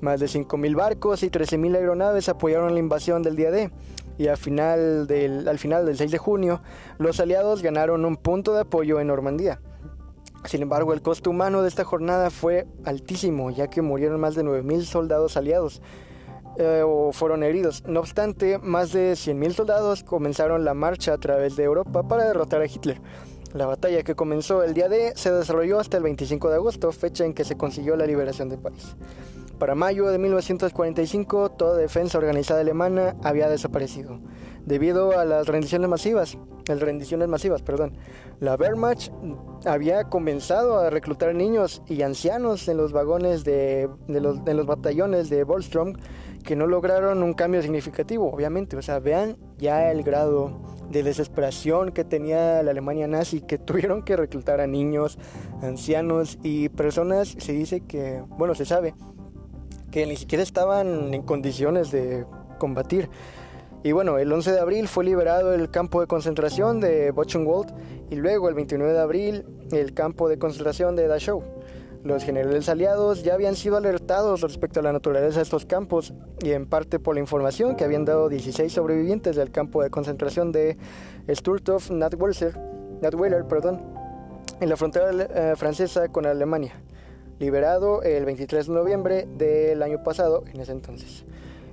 Más de cinco mil barcos y trece mil aeronaves apoyaron la invasión del día D, y al final del, al final del seis de junio, los aliados ganaron un punto de apoyo en Normandía. Sin embargo, el costo humano de esta jornada fue altísimo, ya que murieron más de nueve mil soldados aliados eh, o fueron heridos. No obstante, más de cien mil soldados comenzaron la marcha a través de Europa para derrotar a Hitler. La batalla que comenzó el día D se desarrolló hasta el veinticinco de agosto, fecha en que se consiguió la liberación de París. Para mayo de mil novecientos cuarenta y cinco, toda defensa organizada alemana había desaparecido debido a las rendiciones masivas. Las rendiciones masivas, perdón. La Wehrmacht había comenzado a reclutar niños y ancianos en los vagones de, de los, en los batallones de Bolstrom, que no lograron un cambio significativo, obviamente. O sea, vean ya el grado de desesperación que tenía la Alemania nazi, que tuvieron que reclutar a niños, ancianos y personas. Se dice que, bueno, se sabe que ni siquiera estaban en condiciones de combatir. Y bueno, el once de abril fue liberado el campo de concentración de Buchenwald y luego el veintinueve de abril el campo de concentración de Dachau. Los generales aliados ya habían sido alertados respecto a la naturaleza de estos campos y en parte por la información que habían dado dieciséis sobrevivientes del campo de concentración de Sturthof-Nattweiler, perdón, en la frontera eh, francesa con Alemania, liberado el veintitrés de noviembre del año pasado en ese entonces.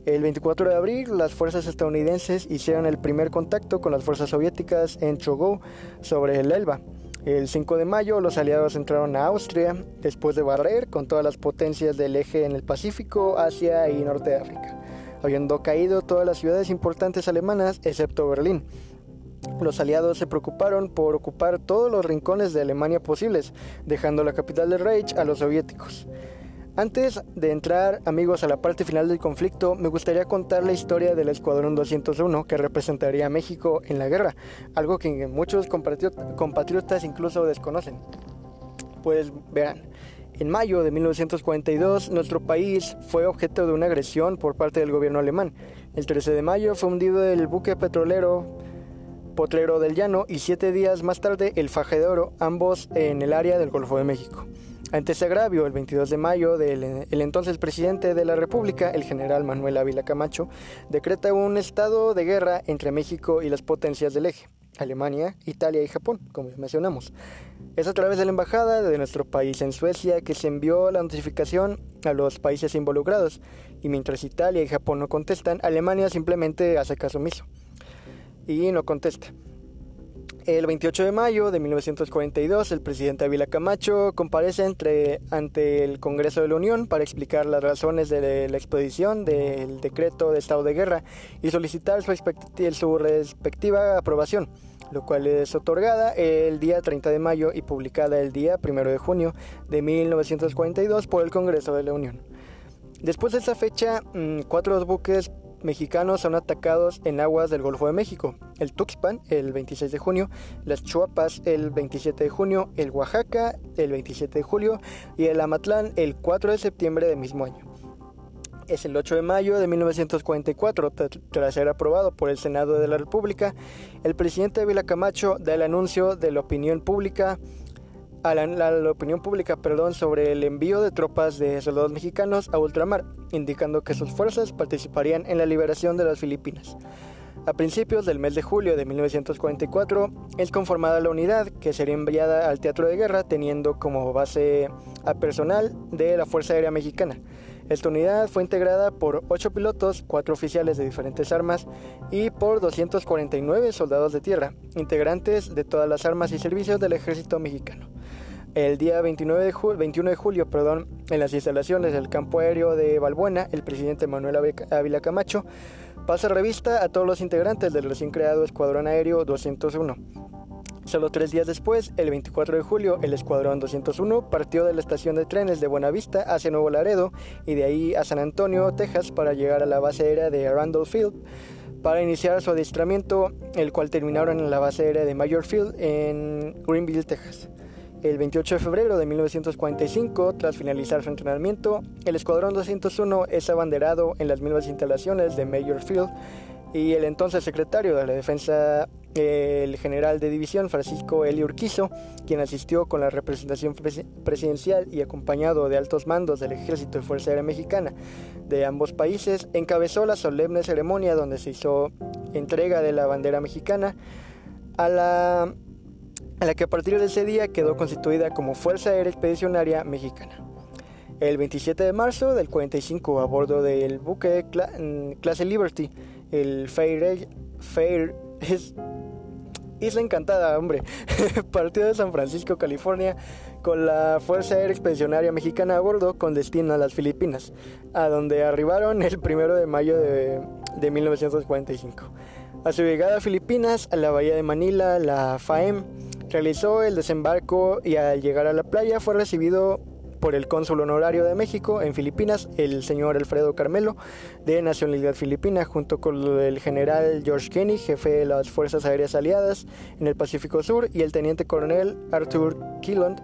El veinticuatro de abril, las fuerzas estadounidenses hicieron el primer contacto con las fuerzas soviéticas en Chogó sobre el Elba. El cinco de mayo, los aliados entraron a Austria, después de barrer con todas las potencias del eje en el Pacífico, Asia y Norte de África, habiendo caído todas las ciudades importantes alemanas, excepto Berlín. Los aliados se preocuparon por ocupar todos los rincones de Alemania posibles, dejando la capital del Reich a los soviéticos. Antes de entrar, amigos, a la parte final del conflicto, me gustaría contar la historia del Escuadrón doscientos uno que representaría a México en la guerra, algo que muchos compatriotas incluso desconocen. Pues verán, en mayo de mil novecientos cuarenta y dos nuestro país fue objeto de una agresión por parte del gobierno alemán. El trece de mayo fue hundido el buque petrolero Potrero del Llano y siete días más tarde el Faje de Oro, ambos en el área del Golfo de México. Ante ese agravio, el veintidós de mayo, del, el entonces presidente de la República, el general Manuel Ávila Camacho, decreta un estado de guerra entre México y las potencias del eje, Alemania, Italia y Japón, como mencionamos. Es a través de la embajada de nuestro país en Suecia que se envió la notificación a los países involucrados, y mientras Italia y Japón no contestan, Alemania simplemente hace caso omiso y no contesta. El veintiocho de mayo de mil novecientos cuarenta y dos, el presidente Ávila Camacho comparece entre, ante el Congreso de la Unión para explicar las razones de la expedición del decreto de estado de guerra y solicitar su, su respectiva aprobación, lo cual es otorgada el día treinta de mayo y publicada el día primero de junio de mil novecientos cuarenta y dos por el Congreso de la Unión. Después de esa fecha, cuatro buques mexicanos son atacados en aguas del Golfo de México: el Tuxpan el veintiséis de junio, las Chuapas el veintisiete de junio, el Oaxaca el veintisiete de julio y el Amatlán el cuatro de septiembre del mismo año. Es el ocho de mayo de mil novecientos cuarenta y cuatro, tras ser aprobado por el Senado de la República, el presidente Ávila Camacho da el anuncio de la opinión pública A la, la, la opinión pública perdón, sobre el envío de tropas de soldados mexicanos a ultramar, indicando que sus fuerzas participarían en la liberación de las Filipinas. A principios del mes de julio de mil novecientos cuarenta y cuatro es conformada la unidad que sería enviada al teatro de guerra teniendo como base a personal de la Fuerza Aérea Mexicana. Esta unidad fue integrada por ocho pilotos, cuatro oficiales de diferentes armas y por doscientos cuarenta y nueve soldados de tierra, integrantes de todas las armas y servicios del ejército mexicano. El día veintinueve de julio, veintiuno de julio perdón, en las instalaciones del campo aéreo de Valbuena, el presidente Manuel Ávila Camacho pasa revista a todos los integrantes del recién creado Escuadrón Aéreo doscientos uno. Solo tres días después, el veinticuatro de julio, el Escuadrón doscientos uno partió de la estación de trenes de Buenavista hacia Nuevo Laredo y de ahí a San Antonio, Texas, para llegar a la base aérea de Randall Field para iniciar su adiestramiento, el cual terminaron en la base aérea de Major Field en Greenville, Texas. El veintiocho de febrero de mil novecientos cuarenta y cinco, tras finalizar su entrenamiento, el Escuadrón doscientos uno es abanderado en las mismas instalaciones de Major Field y el entonces secretario de la Defensa, el general de división Francisco Eli Urquizo, quien asistió con la representación presidencial y acompañado de altos mandos del Ejército y Fuerza Aérea Mexicana de ambos países, encabezó la solemne ceremonia donde se hizo entrega de la bandera mexicana a la... a la que a partir de ese día quedó constituida como Fuerza Aérea Expedicionaria Mexicana. El veintisiete de marzo del cuarenta y cinco, a bordo del buque cl- clase Liberty, el Fair, Fair es Isla Encantada, hombre, partió de San Francisco, California, con la Fuerza Aérea Expedicionaria Mexicana a bordo con destino a las Filipinas, a donde arribaron el primero de mayo de mil novecientos cuarenta y cinco. A su llegada a Filipinas, a la bahía de Manila, la FAEM realizó el desembarco y al llegar a la playa fue recibido por el cónsul honorario de México en Filipinas, el señor Alfredo Carmelo, de nacionalidad filipina, junto con el general George Kenney, jefe de las Fuerzas Aéreas Aliadas en el Pacífico Sur, y el teniente coronel Arthur Killand,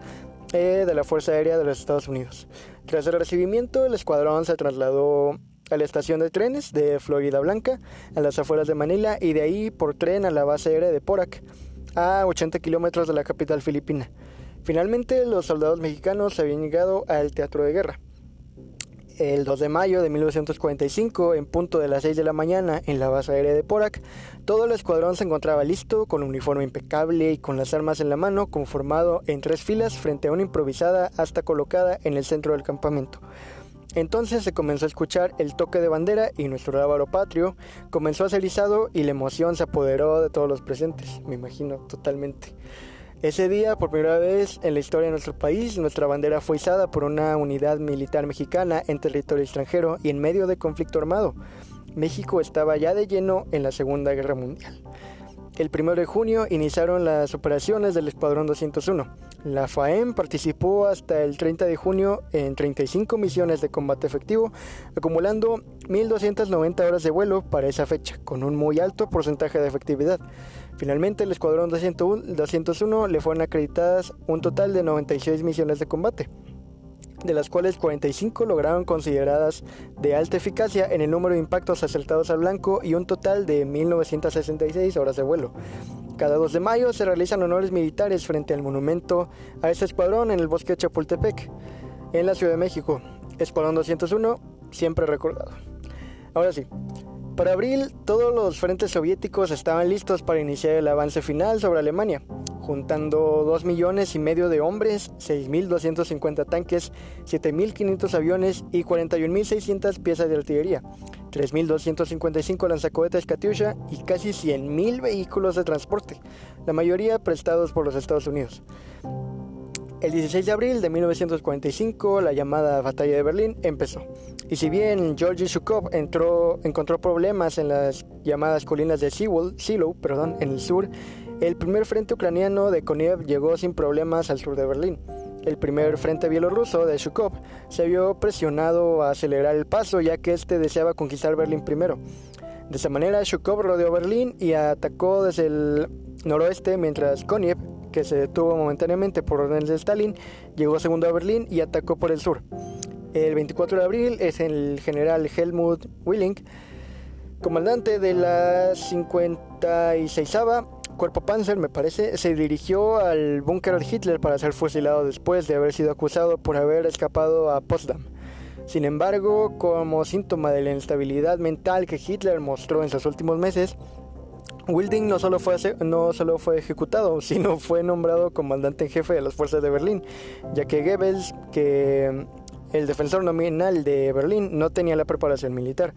eh, de la Fuerza Aérea de los Estados Unidos. Tras el recibimiento, el escuadrón se trasladó a la estación de trenes de Florida Blanca, a las afueras de Manila, y de ahí por tren a la base aérea de Porac, a ochenta kilómetros de la capital filipina. Finalmente, los soldados mexicanos habían llegado al teatro de guerra. El dos de mayo de mil novecientos cuarenta y cinco, en punto de las seis de la mañana, en la base aérea de Porac, todo el escuadrón se encontraba listo, con un uniforme impecable y con las armas en la mano, conformado en tres filas frente a una improvisada asta colocada en el centro del campamento. Entonces se comenzó a escuchar el toque de bandera y nuestro lábaro patrio comenzó a ser izado y la emoción se apoderó de todos los presentes, me imagino, totalmente. Ese día, por primera vez en la historia de nuestro país, nuestra bandera fue izada por una unidad militar mexicana en territorio extranjero y en medio de conflicto armado. México estaba ya de lleno en la Segunda Guerra Mundial. El primero de junio iniciaron las operaciones del Escuadrón doscientos uno. La FAEM participó hasta el treinta de junio en treinta y cinco misiones de combate efectivo, acumulando mil doscientas noventa horas de vuelo para esa fecha, con un muy alto porcentaje de efectividad. Finalmente, el Escuadrón doscientos uno le fueron acreditadas un total de noventa y seis misiones de combate, de las cuales cuarenta y cinco lograron consideradas de alta eficacia en el número de impactos acertados al blanco y un total de mil novecientas sesenta y seis horas de vuelo. Cada dos de mayo se realizan honores militares frente al monumento a este escuadrón en el bosque de Chapultepec, en la Ciudad de México. Escuadrón doscientos uno, siempre recordado. Ahora sí, para abril todos los frentes soviéticos estaban listos para iniciar el avance final sobre Alemania, juntando dos millones y medio de hombres, seis mil doscientos cincuenta tanques, siete mil quinientos aviones y cuarenta y un mil seiscientas piezas de artillería, tres mil doscientos cincuenta y cinco lanzacohetes Katyusha y casi cien mil vehículos de transporte, la mayoría prestados por los Estados Unidos. El dieciséis de abril de mil novecientos cuarenta y cinco, la llamada Batalla de Berlín empezó. Y si bien Georgy Shukov entró, encontró problemas en las llamadas colinas de Silo, Silo, perdón, en el sur, el primer frente ucraniano de Konev llegó sin problemas al sur de Berlín. El primer frente bielorruso de Shukov se vio presionado a acelerar el paso ya que este deseaba conquistar Berlín primero. De esa manera, Shukov rodeó Berlín y atacó desde el noroeste, mientras Konev, que se detuvo momentáneamente por orden de Stalin, llegó segundo a Berlín y atacó por el sur. El veinticuatro de abril es el general Helmut Willing, comandante de la cincuenta y seisava Cuerpo Panzer, me parece, se dirigió al búnker de Hitler para ser fusilado después de haber sido acusado por haber escapado a Potsdam. Sin embargo, como síntoma de la inestabilidad mental que Hitler mostró en sus últimos meses, Wilding no solo, fue hace, no solo fue ejecutado, sino fue nombrado comandante en jefe de las fuerzas de Berlín, ya que Goebbels, que el defensor nominal de Berlín, no tenía la preparación militar.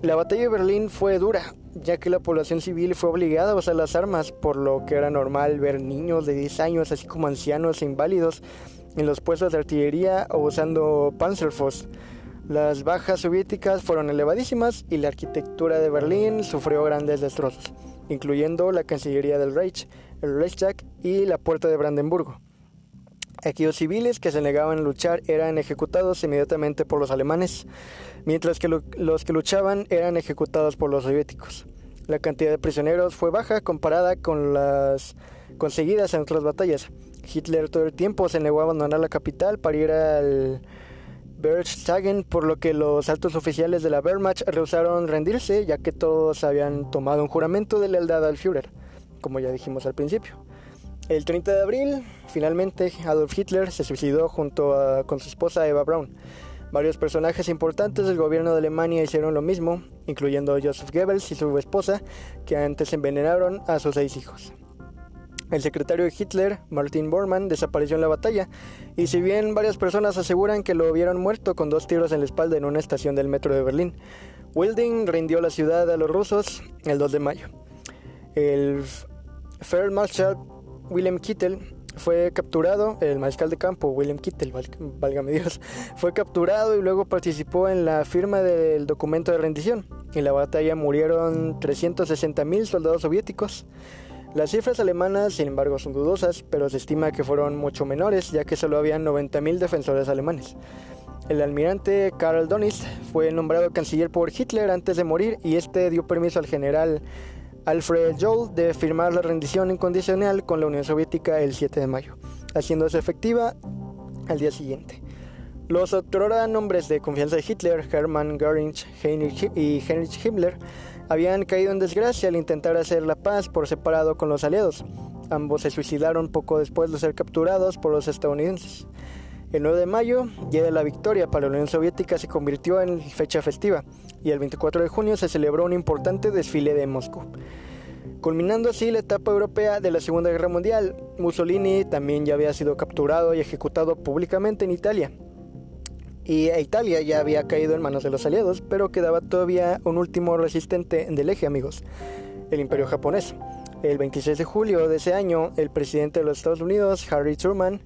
La batalla de Berlín fue dura, ya que la población civil fue obligada a usar las armas, por lo que era normal ver niños de diez años, así como ancianos e inválidos, en los puestos de artillería o usando Panzerfaust. Las bajas soviéticas fueron elevadísimas y la arquitectura de Berlín sufrió grandes destrozos, incluyendo la Cancillería del Reich, el Reichstag y la Puerta de Brandenburgo. Aquellos civiles que se negaban a luchar eran ejecutados inmediatamente por los alemanes, mientras que lo, los que luchaban eran ejecutados por los soviéticos. La cantidad de prisioneros fue baja comparada con las conseguidas en otras batallas. Hitler todo el tiempo se negó a abandonar la capital para ir al Berchtesgaden, por lo que los altos oficiales de la Wehrmacht rehusaron rendirse, ya que todos habían tomado un juramento de lealtad al Führer, como ya dijimos al principio. El treinta de abril, finalmente, Adolf Hitler se suicidó junto a, con su esposa Eva Braun. Varios personajes importantes del gobierno de Alemania hicieron lo mismo, incluyendo Joseph Goebbels y su esposa, que antes envenenaron a sus seis hijos. El secretario de Hitler, Martin Bormann, desapareció en la batalla, y si bien varias personas aseguran que lo vieron muerto con dos tiros en la espalda en una estación del metro de Berlín, Wilding rindió la ciudad a los rusos el dos de mayo. El Feldmarschall Wilhelm Kittel fue capturado, el mariscal de campo Wilhelm Kittel, válgame Dios, fue capturado y luego participó en la firma del documento de rendición. En la batalla murieron trescientos sesenta mil soldados soviéticos. Las cifras alemanas, sin embargo, son dudosas, pero se estima que fueron mucho menores, ya que solo habían noventa mil defensores alemanes. El almirante Karl Dönitz fue nombrado canciller por Hitler antes de morir, y este dio permiso al general Alfred Jol de firmar la rendición incondicional con la Unión Soviética el siete de mayo, haciéndose efectiva al día siguiente. Los otrora nombres de confianza de Hitler, Hermann Göring y Heinrich Himmler, habían caído en desgracia al intentar hacer la paz por separado con los aliados. Ambos se suicidaron poco después de ser capturados por los estadounidenses. El nueve de mayo, día de la victoria para la Unión Soviética, se convirtió en fecha festiva, y el veinticuatro de junio se celebró un importante desfile de Moscú, culminando así la etapa europea de la Segunda Guerra Mundial. Mussolini también ya había sido capturado y ejecutado públicamente en Italia, y Italia ya había caído en manos de los aliados, pero quedaba todavía un último resistente del eje, amigos: el Imperio japonés. El veintiséis de julio de ese año, el presidente de los Estados Unidos, Harry Truman,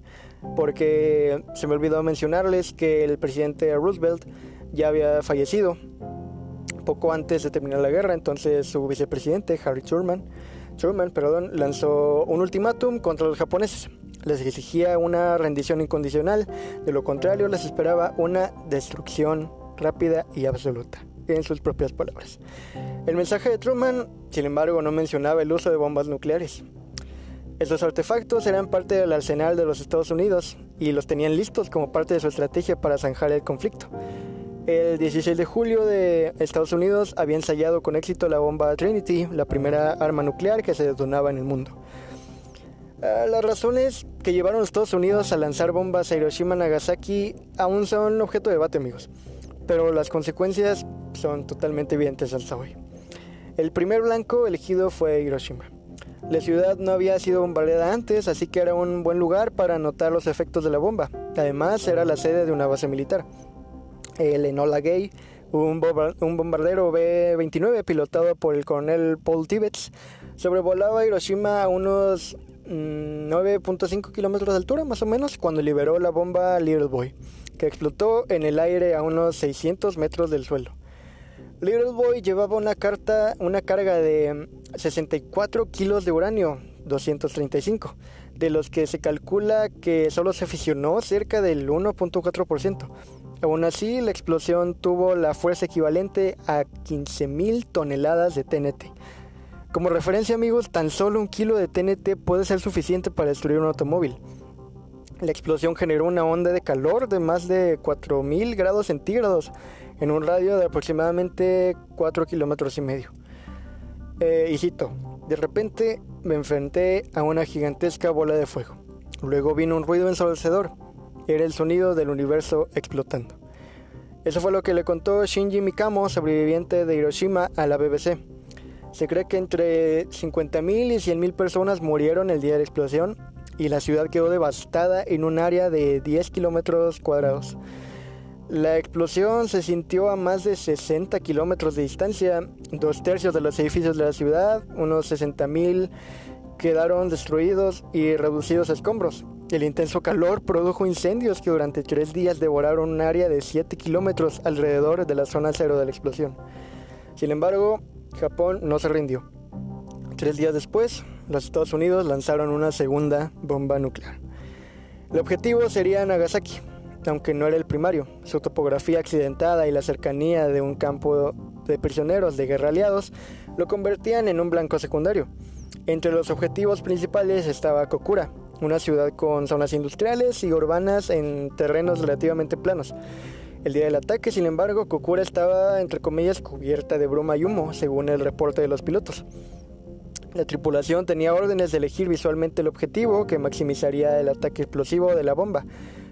porque se me olvidó mencionarles que el presidente Roosevelt ya había fallecido poco antes de terminar la guerra, entonces su vicepresidente, Harry Truman, Truman perdón, lanzó un ultimátum contra los japoneses. Les exigía una rendición incondicional, de lo contrario les esperaba una destrucción rápida y absoluta, en sus propias palabras. El mensaje de Truman, sin embargo, no mencionaba el uso de bombas nucleares. Estos artefactos eran parte del arsenal de los Estados Unidos y los tenían listos como parte de su estrategia para zanjar el conflicto. El dieciséis de julio de Estados Unidos había ensayado con éxito la bomba Trinity, la primera arma nuclear que se detonaba en el mundo. Las razones que llevaron a los Estados Unidos a lanzar bombas a Hiroshima y Nagasaki aún son objeto de debate, amigos, pero las consecuencias son totalmente evidentes hasta hoy. El primer blanco elegido fue Hiroshima. La ciudad no había sido bombardeada antes, así que era un buen lugar para anotar los efectos de la bomba. Además, era la sede de una base militar. El Enola Gay, un, bomba- un bombardero B veintinueve pilotado por el coronel Paul Tibbets, sobrevolaba Hiroshima a unos mmm, nueve punto cinco kilómetros de altura, más o menos, cuando liberó la bomba Little Boy, que explotó en el aire a unos seiscientos metros del suelo. Little Boy llevaba una, carta, una carga de sesenta y cuatro kilos de uranio doscientos treinta y cinco, de los que se calcula que solo se fisionó cerca del uno punto cuatro por ciento. Aún así, la explosión tuvo la fuerza equivalente a quince mil toneladas de T N T. Como referencia, amigos, tan solo un kilo de T N T puede ser suficiente para destruir un automóvil. La explosión generó una onda de calor de más de cuatro mil grados centígrados en un radio de aproximadamente cuatro kilómetros y medio. Eh, y cito: de repente me enfrenté a una gigantesca bola de fuego. Luego vino un ruido ensordecedor. Era el sonido del universo explotando. Eso fue lo que le contó Shinji Mikamo, sobreviviente de Hiroshima, a la B B C. Se cree que entre cincuenta mil y cien mil personas murieron el día de la explosión y la ciudad quedó devastada en un área de diez kilómetros cuadrados. La explosión se sintió a más de sesenta kilómetros de distancia. Dos tercios de los edificios de la ciudad, unos sesenta mil, quedaron destruidos y reducidos a escombros. El intenso calor produjo incendios que durante tres días devoraron un área de siete kilómetros alrededor de la zona cero de la explosión. Sin embargo, Japón no se rindió. Tres días después, los Estados Unidos lanzaron una segunda bomba nuclear. El objetivo sería Nagasaki, aunque no era el primario. Su topografía accidentada y la cercanía de un campo de prisioneros de guerra aliados lo convertían en un blanco secundario. Entre los objetivos principales estaba Kokura, una ciudad con zonas industriales y urbanas en terrenos relativamente planos. El día del ataque, sin embargo, Kokura estaba, entre comillas, cubierta de bruma y humo, según el reporte de los pilotos. La tripulación tenía órdenes de elegir visualmente el objetivo que maximizaría el ataque explosivo de la bomba.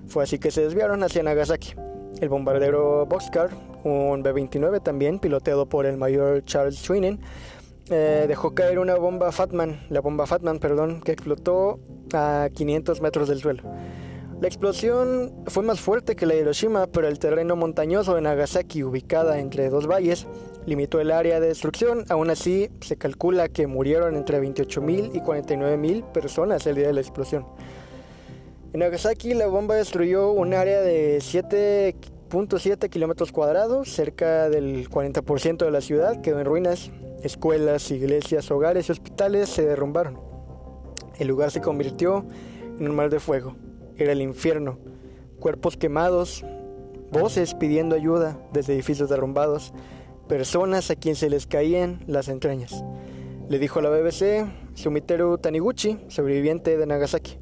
Fue así que se desviaron hacia Nagasaki. El bombardero Boxcar, un B veintinueve también, piloteado por el mayor Charles Sweeney, eh, dejó caer una bomba Fatman, la bomba Fatman, perdón, que explotó a quinientos metros del suelo. La explosión fue más fuerte que la de Hiroshima, pero el terreno montañoso de Nagasaki, ubicada entre dos valles, limitó el área de destrucción. Aún así, se calcula que murieron entre veintiocho mil y cuarenta y nueve mil personas el día de la explosión. En Nagasaki, la bomba destruyó un área de siete punto siete kilómetros cuadrados, cerca del cuarenta por ciento de la ciudad quedó en ruinas. Escuelas, iglesias, hogares y hospitales se derrumbaron. El lugar se convirtió en un mar de fuego. Era el infierno, cuerpos quemados, voces pidiendo ayuda desde edificios derrumbados, personas a quien se les caían las entrañas. Le dijo a la B B C Sumiteru Taniguchi, sobreviviente de Nagasaki.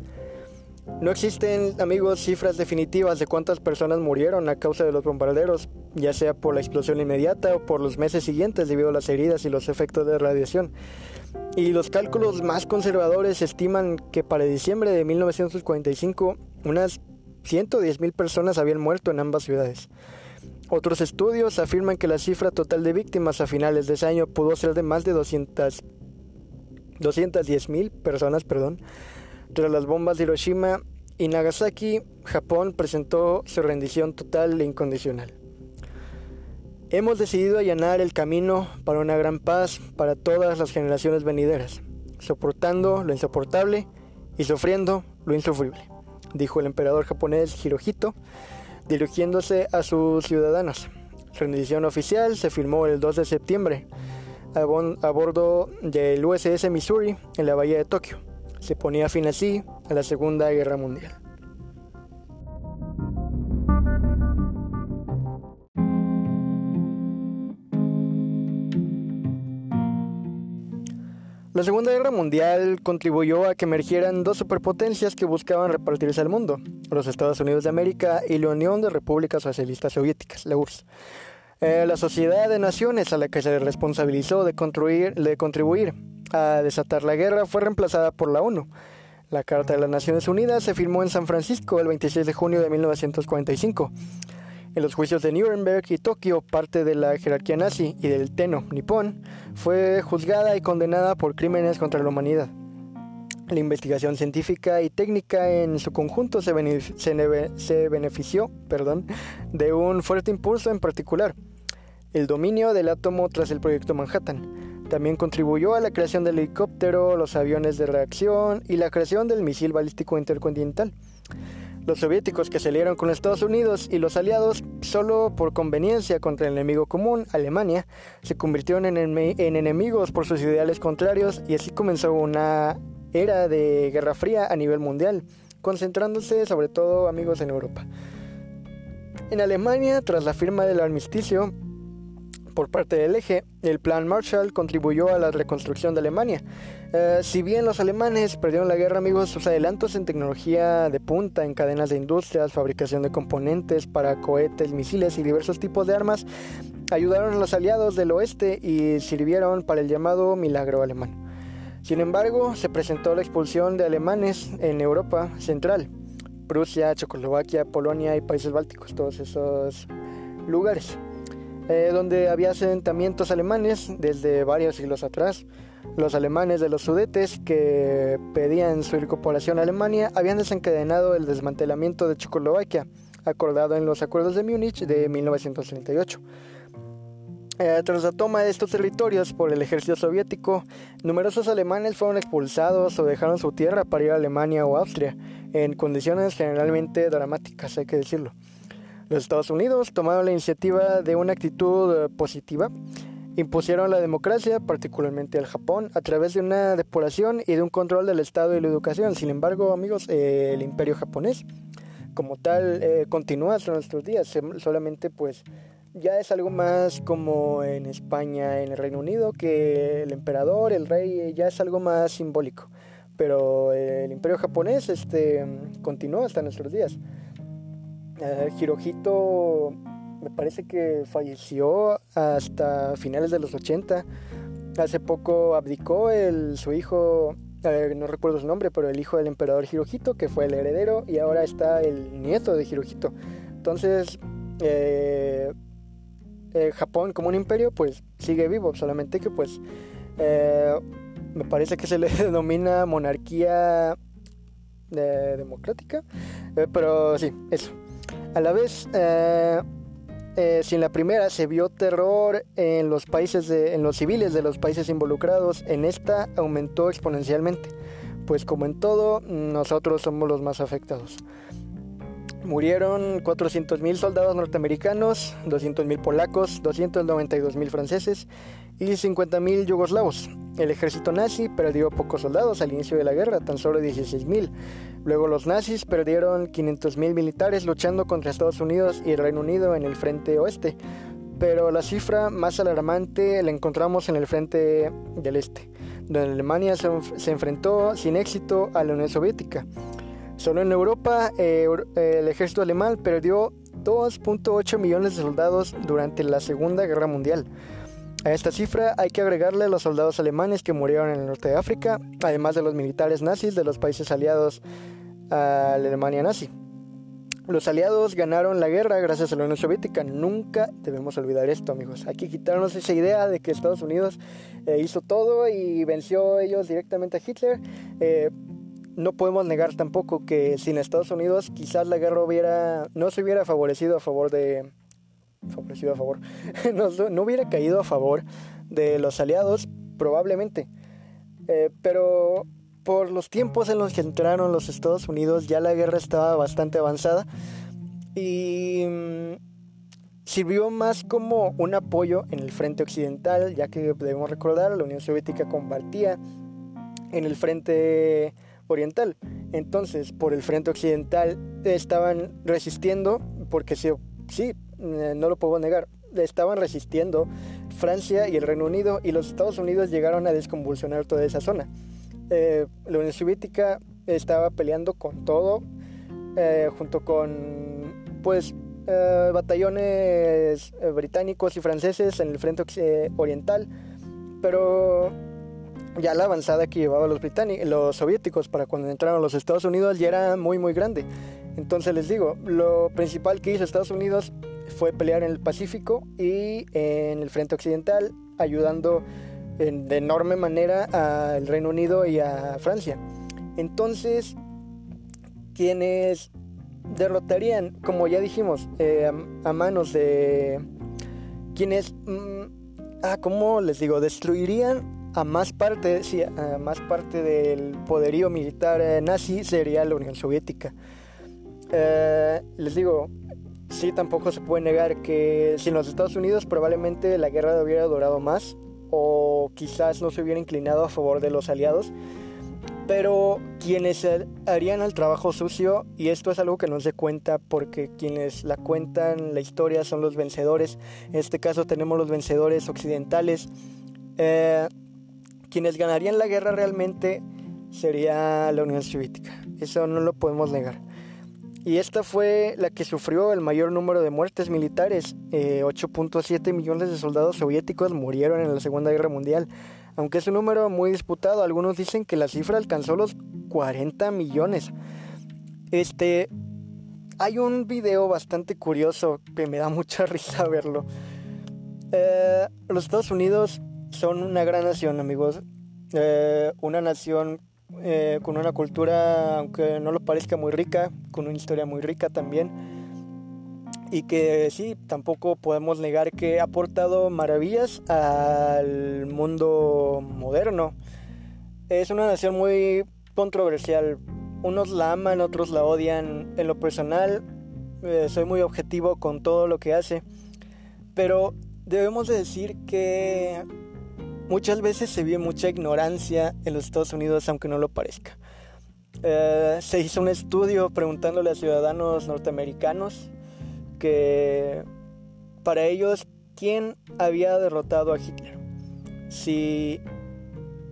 No existen, amigos, cifras definitivas de cuántas personas murieron a causa de los bombarderos, ya sea por la explosión inmediata o por los meses siguientes debido a las heridas y los efectos de radiación. Y los cálculos más conservadores estiman que para diciembre de mil novecientos cuarenta y cinco unas ciento diez mil personas habían muerto en ambas ciudades. Otros estudios afirman que la cifra total de víctimas a finales de ese año pudo ser de más de doscientas, doscientas diez mil personas. Perdón. Tras las bombas de Hiroshima y Nagasaki, Japón presentó su rendición total e incondicional. Hemos decidido allanar el camino para una gran paz para todas las generaciones venideras, soportando lo insoportable y sufriendo lo insufrible, dijo el emperador japonés Hirohito, dirigiéndose a sus ciudadanos. Rendición oficial se firmó el dos de septiembre a, bon- a bordo del U S S Missouri en la bahía de Tokio. Se ponía fin así a la Segunda Guerra Mundial. La Segunda Guerra Mundial contribuyó a que emergieran dos superpotencias que buscaban repartirse el mundo, los Estados Unidos de América y la Unión de Repúblicas Socialistas Soviéticas, la U R S S. Eh, la Sociedad de Naciones, a la que se responsabilizó de, construir, de contribuir a desatar la guerra, fue reemplazada por la ONU. La Carta de las Naciones Unidas se firmó en San Francisco el veintiséis de junio de mil novecientos cuarenta y cinco. En los juicios de Nuremberg y Tokio, parte de la jerarquía nazi y del Tenno nipón fue juzgada y condenada por crímenes contra la humanidad. La investigación científica y técnica en su conjunto se, benefic- se, neve- se benefició perdón, de un fuerte impulso, en particular el dominio del átomo tras el proyecto Manhattan. También contribuyó a la creación del helicóptero, los aviones de reacción y la creación del misil balístico intercontinental. Los soviéticos, que se aliaron con Estados Unidos y los aliados solo por conveniencia contra el enemigo común, Alemania, se convirtieron en, enmi- en enemigos por sus ideales contrarios, y así comenzó una era de Guerra Fría a nivel mundial, concentrándose sobre todo, amigos, en Europa. En Alemania, tras la firma del armisticio por parte del Eje, el Plan Marshall contribuyó a la reconstrucción de Alemania. Eh, si bien los alemanes perdieron la guerra, amigos, sus adelantos en tecnología de punta, en cadenas de industrias, fabricación de componentes para cohetes, misiles y diversos tipos de armas, ayudaron a los aliados del oeste y sirvieron para el llamado milagro alemán. Sin embargo, se presentó la expulsión de alemanes en Europa Central, Prusia, Checoslovaquia, Polonia y países bálticos, todos esos lugares. eh, donde había asentamientos alemanes desde varios siglos atrás. Los alemanes de los Sudetes, que pedían su incorporación a Alemania, habían desencadenado el desmantelamiento de Checoslovaquia, acordado en los acuerdos de Múnich de mil novecientos treinta y ocho. Eh, tras la toma de estos territorios por el ejército soviético, numerosos alemanes fueron expulsados o dejaron su tierra para ir a Alemania o Austria, en condiciones generalmente dramáticas, hay que decirlo. Los Estados Unidos tomaron la iniciativa de una actitud positiva, impusieron la democracia, particularmente al Japón, a través de una depuración y de un control del Estado y la educación. Sin embargo, amigos, eh, el imperio japonés como tal eh, continúa hasta nuestros días, solamente pues ya es algo más como en España, en el Reino Unido, que el emperador, el rey, ya es algo más simbólico. Pero el imperio japonés este, continuó hasta nuestros días. Eh, Hirohito me parece que falleció hasta finales de los ochenta. Hace poco abdicó el, su hijo, eh, no recuerdo su nombre, pero el hijo del emperador Hirohito, que fue el heredero, y ahora está el nieto de Hirohito. Entonces, eh... Eh, Japón como un imperio pues sigue vivo, solamente que pues eh, me parece que se le denomina monarquía eh, democrática, eh, pero sí, eso. A la vez, eh, eh, si en la primera se vio terror en los países de, en los civiles de los países involucrados, en esta aumentó exponencialmente, pues como en todo, nosotros somos los más afectados. Murieron cuatrocientos mil soldados norteamericanos, doscientos mil polacos, doscientos noventa y dos mil franceses y cincuenta mil yugoslavos. El ejército nazi perdió pocos soldados al inicio de la guerra, tan solo dieciséis mil. Luego los nazis perdieron quinientos mil militares luchando contra Estados Unidos y el Reino Unido en el frente oeste, pero la cifra más alarmante la encontramos en el frente del este, donde Alemania se, se enfrentó sin éxito a la Unión Soviética. Solo en Europa, eh, el ejército alemán perdió dos punto ocho millones de soldados durante la Segunda Guerra Mundial. A esta cifra hay que agregarle los soldados alemanes que murieron en el norte de África, además de los militares nazis de los países aliados a la Alemania nazi. Los aliados ganaron la guerra gracias a la Unión Soviética. Nunca debemos olvidar esto, amigos. Hay que quitarnos esa idea de que Estados Unidos eh, hizo todo y venció ellos directamente a Hitler. Eh, No podemos negar tampoco que sin Estados Unidos quizás la guerra hubiera, no se hubiera favorecido a favor de... favorecido a favor... no, no hubiera caído a favor de los aliados, probablemente. Eh, pero por los tiempos en los que entraron los Estados Unidos, ya la guerra estaba bastante avanzada y sirvió más como un apoyo en el frente occidental, ya que debemos recordar, la Unión Soviética combatía en el frente oriental. Entonces, por el frente occidental estaban resistiendo, porque sí, sí, no lo puedo negar, estaban resistiendo Francia y el Reino Unido, y los Estados Unidos llegaron a desconvulsionar toda esa zona. Eh, la Unión Soviética estaba peleando con todo, eh, junto con pues eh, batallones británicos y franceses en el frente oriental, pero ya la avanzada que llevaban los británicos, los soviéticos, para cuando entraron los Estados Unidos ya era muy muy grande. Entonces les digo, lo principal que hizo Estados Unidos fue pelear en el Pacífico y en el frente occidental, ayudando en, de enorme manera al Reino Unido y a Francia. Entonces, quienes derrotarían, como ya dijimos, eh, a, a manos de quienes, mm, ah, ¿cómo les digo? Destruirían A más, parte, sí, a más parte del poderío militar eh, nazi sería la Unión Soviética. Eh, les digo, sí, tampoco se puede negar que sin los Estados Unidos probablemente la guerra hubiera durado más, o quizás no se hubiera inclinado a favor de los aliados, pero quienes harían el trabajo sucio, y esto es algo que no se cuenta porque quienes la cuentan la historia son los vencedores, en este caso tenemos los vencedores occidentales, eh, quienes ganarían la guerra realmente sería la Unión Soviética. Eso no lo podemos negar. Y esta fue la que sufrió el mayor número de muertes militares. Eh, ocho punto siete millones de soldados soviéticos murieron en la Segunda Guerra Mundial. Aunque es un número muy disputado, algunos dicen que la cifra alcanzó los cuarenta millones. Este, hay un video bastante curioso que me da mucha risa verlo. Eh, los Estados Unidos son una gran nación, amigos. Eh, una nación eh, con una cultura, aunque no lo parezca, muy rica, con una historia muy rica también. Y que sí, tampoco podemos negar que ha aportado maravillas al mundo moderno. Es una nación muy controversial. Unos la aman, otros la odian. En lo personal, eh, soy muy objetivo con todo lo que hace. Pero debemos de decir que muchas veces se ve mucha ignorancia en los Estados Unidos, aunque no lo parezca. Eh, se hizo un estudio preguntándole a ciudadanos norteamericanos que para ellos quién había derrotado a Hitler. Si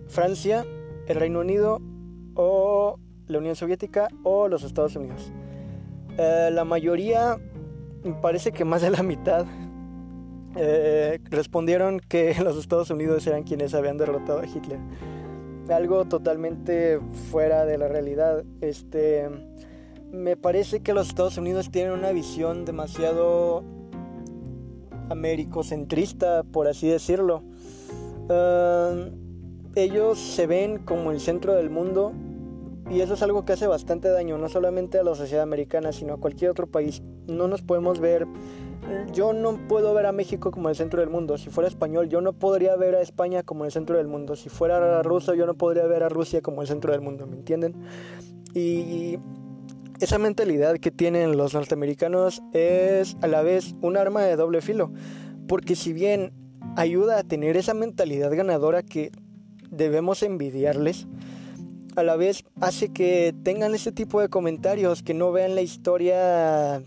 Francia, el Reino Unido o la Unión Soviética o los Estados Unidos. Eh, la mayoría, parece que más de la mitad, Eh, respondieron que los Estados Unidos eran quienes habían derrotado a Hitler. Algo totalmente fuera de la realidad. Este, me parece que los Estados Unidos tienen una visión demasiado americocentrista, por así decirlo. Uh, ellos se ven como el centro del mundo, y eso es algo que hace bastante daño, no solamente a la sociedad americana, sino a cualquier otro país. No nos podemos ver... Yo no puedo ver a México como el centro del mundo. Si fuera español, yo no podría ver a España como el centro del mundo. Si fuera ruso, yo no podría ver a Rusia como el centro del mundo, ¿me entienden? Y esa mentalidad que tienen los norteamericanos es a la vez un arma de doble filo, porque si bien ayuda a tener esa mentalidad ganadora que debemos envidiarles, a la vez hace que tengan ese tipo de comentarios, que no vean la historia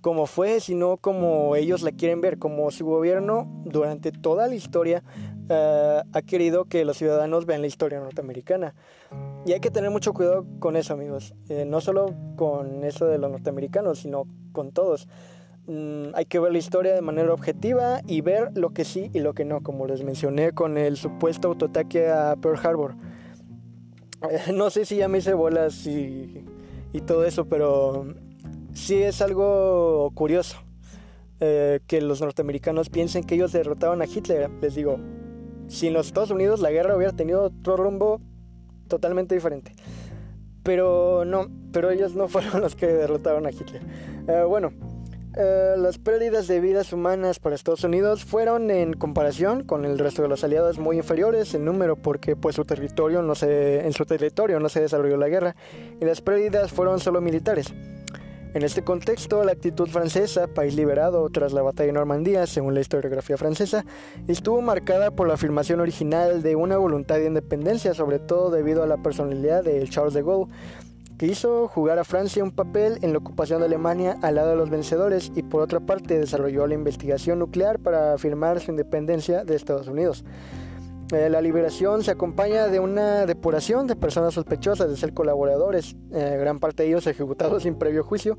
como fue, sino como ellos la quieren ver, como su gobierno durante toda la historia uh, ha querido que los ciudadanos vean la historia norteamericana. Y hay que tener mucho cuidado con eso, amigos, eh, no solo con eso de los norteamericanos, sino con todos. Mm, hay que ver la historia de manera objetiva y ver lo que sí y lo que no, como les mencioné con el supuesto autoataque a Pearl Harbor. Eh, no sé si ya me hice bolas y, y todo eso, pero... sí es algo curioso eh, que los norteamericanos piensen que ellos derrotaron a Hitler. Les digo, si en los Estados Unidos la guerra hubiera tenido otro rumbo totalmente diferente. Pero no, pero ellos no fueron los que derrotaron a Hitler. Eh, bueno, eh, las pérdidas de vidas humanas para Estados Unidos fueron, en comparación con el resto de los aliados, muy inferiores en número, porque pues su territorio no se, en su territorio no se desarrolló la guerra y las pérdidas fueron solo militares. En este contexto, la actitud francesa, país liberado tras la batalla de Normandía, según la historiografía francesa, estuvo marcada por la afirmación original de una voluntad de independencia, sobre todo debido a la personalidad de Charles de Gaulle, que hizo jugar a Francia un papel en la ocupación de Alemania al lado de los vencedores, y por otra parte desarrolló la investigación nuclear para afirmar su independencia de Estados Unidos. Eh, la liberación se acompaña de una depuración de personas sospechosas de ser colaboradores, eh, gran parte de ellos ejecutados sin previo juicio,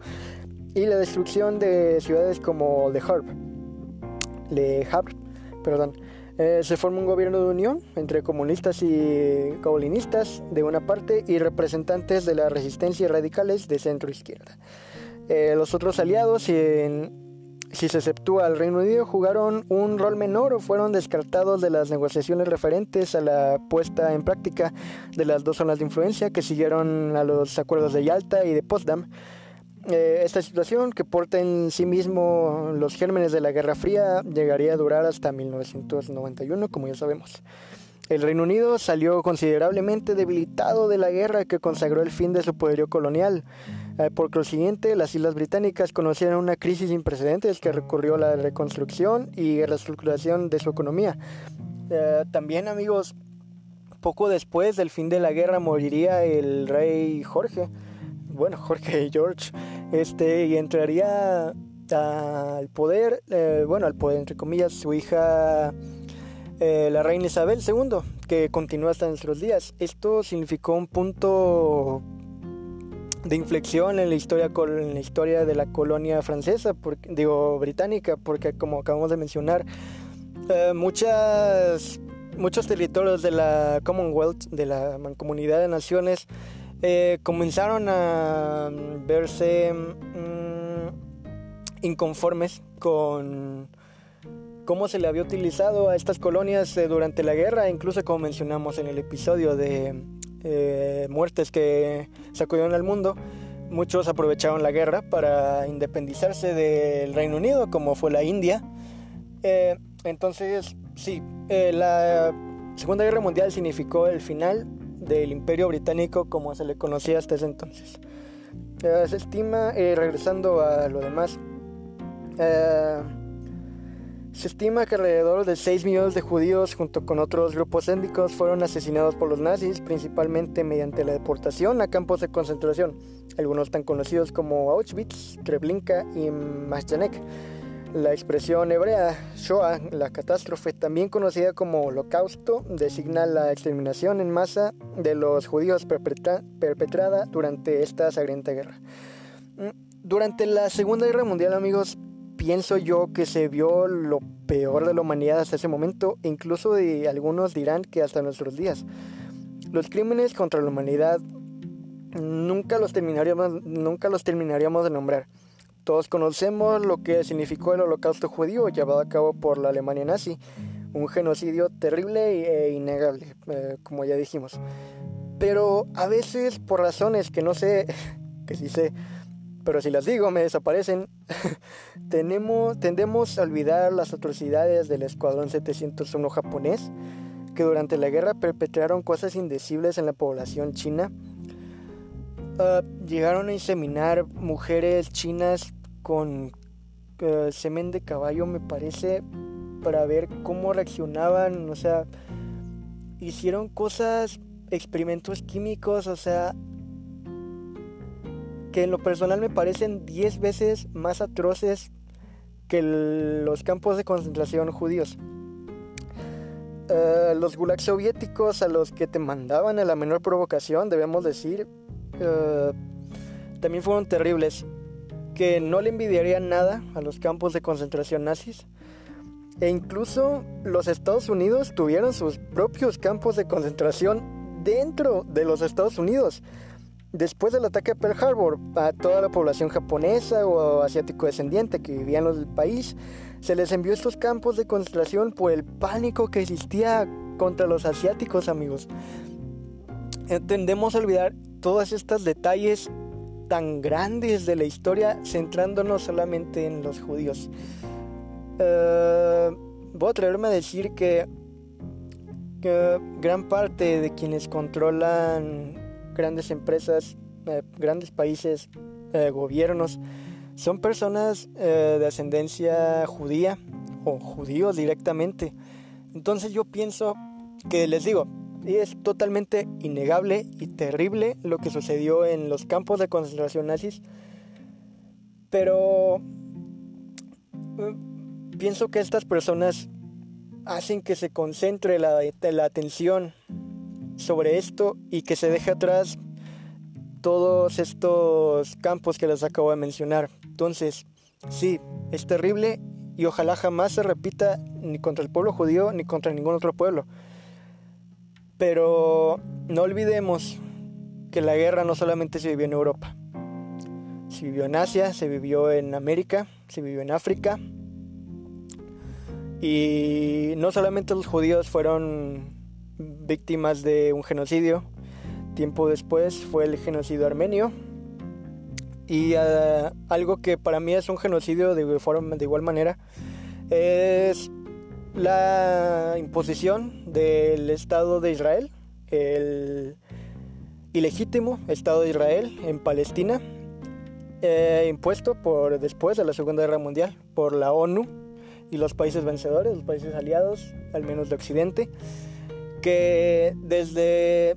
y la destrucción de ciudades como Le Havre. Le Havre, perdón. Eh, se forma un gobierno de unión entre comunistas y gaullinistas de una parte y representantes de la resistencia y radicales de centro izquierda. Eh, los otros aliados, en si se exceptúa al Reino Unido, jugaron un rol menor o fueron descartados de las negociaciones referentes a la puesta en práctica de las dos zonas de influencia que siguieron a los acuerdos de Yalta y de Potsdam. Eh, esta situación, que porta en sí mismo los gérmenes de la Guerra Fría, llegaría a durar hasta mil novecientos noventa y uno, como ya sabemos. El Reino Unido salió considerablemente debilitado de la guerra que consagró el fin de su poderío colonial. Por consiguiente, las Islas Británicas conocieron una crisis sin precedentes que recurrió a la reconstrucción y reestructuración de su economía. Eh, también, amigos, poco después del fin de la guerra moriría el rey Jorge, bueno, Jorge George, este, y entraría al poder, eh, bueno, al poder entre comillas, su hija... Eh, la reina Isabel segunda, que continúa hasta nuestros días. Esto significó un punto de inflexión en la historia, en la historia de la colonia francesa, porque, digo, británica, porque como acabamos de mencionar, eh, muchas, muchos territorios de la Commonwealth, de la Mancomunidad de Naciones, eh, comenzaron a verse mmm, inconformes con... cómo se le había utilizado a estas colonias eh, durante la guerra, incluso como mencionamos en el episodio de eh, muertes que sacudieron al mundo. Muchos aprovecharon la guerra para independizarse del Reino Unido, como fue la India. Eh, entonces, sí, eh, la Segunda Guerra Mundial significó el final del Imperio Británico como se le conocía hasta ese entonces. Eh, se estima, eh, regresando a lo demás, eh, se estima que alrededor de seis millones de judíos, junto con otros grupos étnicos, fueron asesinados por los nazis, principalmente mediante la deportación a campos de concentración, algunos tan conocidos como Auschwitz, Treblinka y Majdanek. La expresión hebrea Shoah, la catástrofe, también conocida como Holocausto, designa la exterminación en masa de los judíos perpetra- perpetrada durante esta sangrienta guerra. Durante la Segunda Guerra Mundial, amigos, pienso yo que se vio lo peor de la humanidad hasta ese momento, e incluso de, algunos dirán que hasta nuestros días. Los crímenes contra la humanidad nunca los terminaríamos, nunca los terminaríamos de nombrar. Todos conocemos lo que significó el Holocausto judío llevado a cabo por la Alemania nazi, un genocidio terrible e innegable, eh, como ya dijimos. Pero a veces, por razones que no sé, que sí sé, pero si las digo me desaparecen, Tenemos, tendemos a olvidar las atrocidades del Escuadrón setecientos uno japonés, que durante la guerra perpetraron cosas indecibles en la población china. Uh, llegaron a inseminar mujeres chinas con uh, semen de caballo, me parece, para ver cómo reaccionaban. O sea, hicieron cosas, experimentos químicos, o sea, que en lo personal me parecen diez veces más atroces que el, los campos de concentración judíos. Uh, los gulags soviéticos, a los que te mandaban a la menor provocación, debemos decir, uh, también fueron terribles, que no le envidiarían nada a los campos de concentración nazis. E incluso los Estados Unidos tuvieron sus propios campos de concentración dentro de los Estados Unidos. Después del ataque a Pearl Harbor, a toda la población japonesa o asiático descendiente que vivía en el país, se les envió estos campos de concentración por el pánico que existía contra los asiáticos, amigos. Tendemos a olvidar todos estos detalles tan grandes de la historia, centrándonos solamente en los judíos. Uh, voy a atreverme a decir que, que gran parte de quienes controlan grandes empresas, eh, grandes países, eh, gobiernos, son personas eh, de ascendencia judía o judíos directamente. Entonces yo pienso que, les digo, es totalmente innegable y terrible lo que sucedió en los campos de concentración nazis, pero eh, pienso que estas personas hacen que se concentre la, la atención sobre esto y que se deje atrás todos estos campos que les acabo de mencionar. Entonces, sí, es terrible y ojalá jamás se repita, ni contra el pueblo judío ni contra ningún otro pueblo. Pero no olvidemos que la guerra no solamente se vivió en Europa, se vivió en Asia, se vivió en América, se vivió en África, y no solamente los judíos fueron víctimas de un genocidio. Tiempo después fue el genocidio armenio, y uh, algo que para mí es un genocidio de, de igual manera es la imposición del Estado de Israel, el ilegítimo Estado de Israel en Palestina, eh, impuesto por después de la Segunda Guerra Mundial por la ONU y los países vencedores, los países aliados, al menos de Occidente, que desde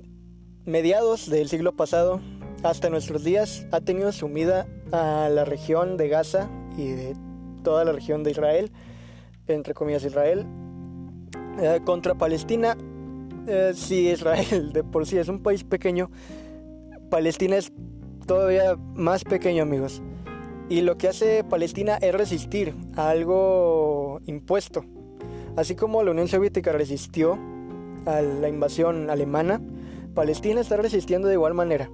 mediados del siglo pasado hasta nuestros días ha tenido sumida a la región de Gaza y de toda la región de Israel, entre comillas Israel, eh, contra Palestina. Eh, si Israel de por sí es un país pequeño, Palestina es todavía más pequeño, amigos, y lo que hace Palestina es resistir a algo impuesto. Así como la Unión Soviética resistió a la invasión alemana, Palestina está resistiendo de igual manera,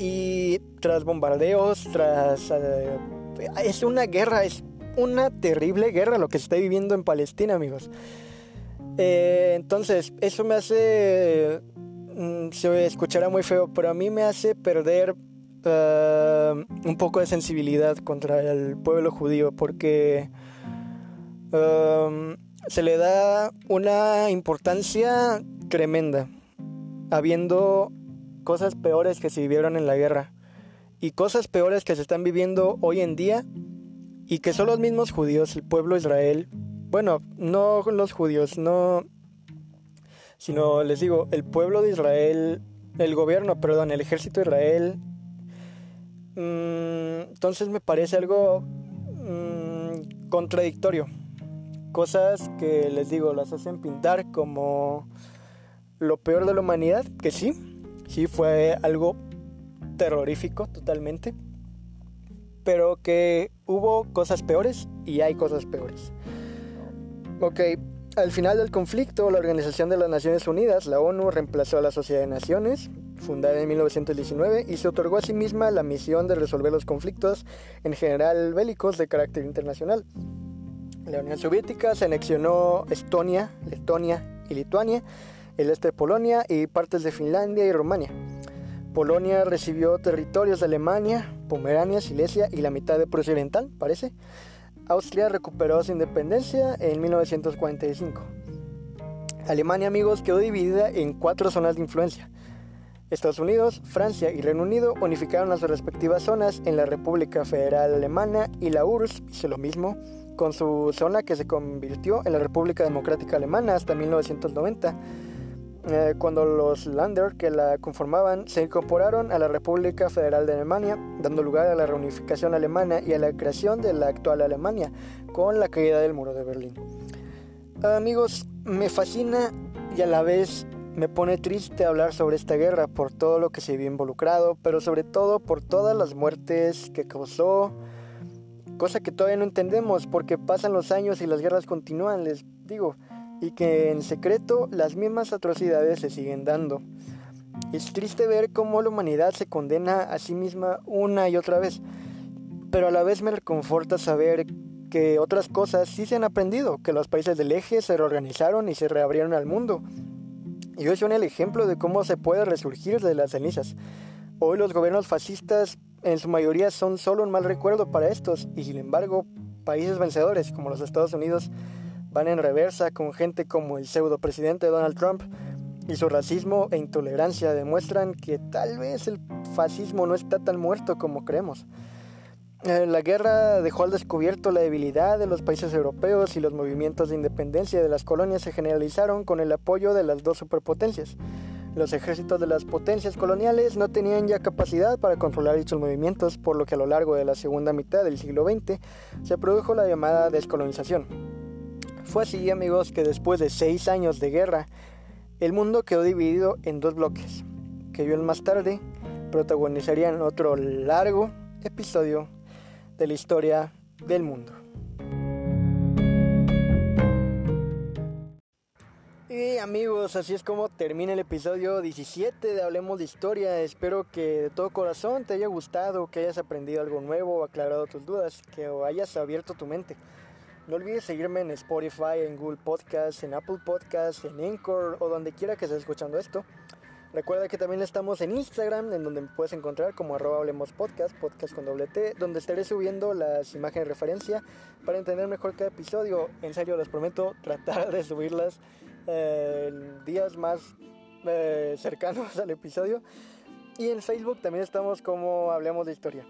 y tras bombardeos, tras eh, es una guerra, es una terrible guerra lo que se está viviendo en Palestina, amigos. Eh, entonces, eso me hace... Se escuchará muy feo, pero a mí me hace perder uh, un poco de sensibilidad contra el pueblo judío, porque uh, se le da una importancia tremenda, habiendo cosas peores que se vivieron en la guerra y cosas peores que se están viviendo hoy en día, y que son los mismos judíos, el pueblo Israel, bueno, no los judíos, no... sino, les digo, el pueblo de Israel, el gobierno, perdón, el ejército de Israel. Mm, entonces me parece algo mm, contradictorio. Cosas que, les digo, las hacen pintar como lo peor de la humanidad, que sí, sí fue algo terrorífico totalmente, pero que hubo cosas peores y hay cosas peores. Ok. Al final del conflicto, la Organización de las Naciones Unidas, la ONU, reemplazó a la Sociedad de Naciones, fundada en mil novecientos diecinueve, y se otorgó a sí misma la misión de resolver los conflictos, en general bélicos, de carácter internacional. La Unión Soviética se anexionó Estonia, Letonia y Lituania, el este de Polonia y partes de Finlandia y Rumania. Polonia recibió territorios de Alemania, Pomerania, Silesia y la mitad de Prusia Oriental, parece. Austria recuperó su independencia en mil novecientos cuarenta y cinco. Alemania, amigos, quedó dividida en cuatro zonas de influencia. Estados Unidos, Francia y Reino Unido unificaron las respectivas zonas en la República Federal Alemana, y la U R S S hizo lo mismo con su zona, que se convirtió en la República Democrática Alemana hasta mil novecientos noventa, eh, cuando los Länder que la conformaban se incorporaron a la República Federal de Alemania, dando lugar a la reunificación alemana y a la creación de la actual Alemania con la caída del muro de Berlín. Amigos, me fascina y a la vez me pone triste hablar sobre esta guerra por todo lo que se vio involucrado, pero sobre todo por todas las muertes que causó, cosa que todavía no entendemos porque pasan los años y las guerras continúan, les digo, y que en secreto las mismas atrocidades se siguen dando. Es triste ver cómo la humanidad se condena a sí misma una y otra vez, pero a la vez me reconforta saber que otras cosas sí se han aprendido, que los países del eje se reorganizaron y se reabrieron al mundo. Y hoy son el ejemplo de cómo se puede resurgir de las cenizas. Hoy los gobiernos fascistas en su mayoría son solo un mal recuerdo para estos, y sin embargo, países vencedores como los Estados Unidos van en reversa con gente como el pseudo presidente Donald Trump, y su racismo e intolerancia demuestran que tal vez el fascismo no está tan muerto como creemos. Eh, la guerra dejó al descubierto la debilidad de los países europeos, y los movimientos de independencia de las colonias se generalizaron con el apoyo de las dos superpotencias. Los ejércitos de las potencias coloniales no tenían ya capacidad para controlar dichos movimientos, por lo que a lo largo de la segunda mitad del siglo veinte se produjo la llamada descolonización. Fue así, amigos, que después de seis años de guerra, el mundo quedó dividido en dos bloques, que yo más tarde protagonizarían otro largo episodio de la historia del mundo. Y amigos, así es como termina el episodio diecisiete de Hablemos de Historia. Espero que de todo corazón te haya gustado, que hayas aprendido algo nuevo, aclarado tus dudas, que hayas abierto tu mente. No olvides seguirme en Spotify, en Google Podcasts, en Apple Podcasts, en Anchor o donde quiera que estés escuchando esto. Recuerda que también estamos en Instagram, en donde me puedes encontrar como arroba hablemos podcast, podcast con doble T, donde estaré subiendo las imágenes de referencia para entender mejor cada episodio. En serio, les prometo tratar de subirlas eh, días más eh, cercanos al episodio. Y en Facebook también estamos como Hablemos de Historia.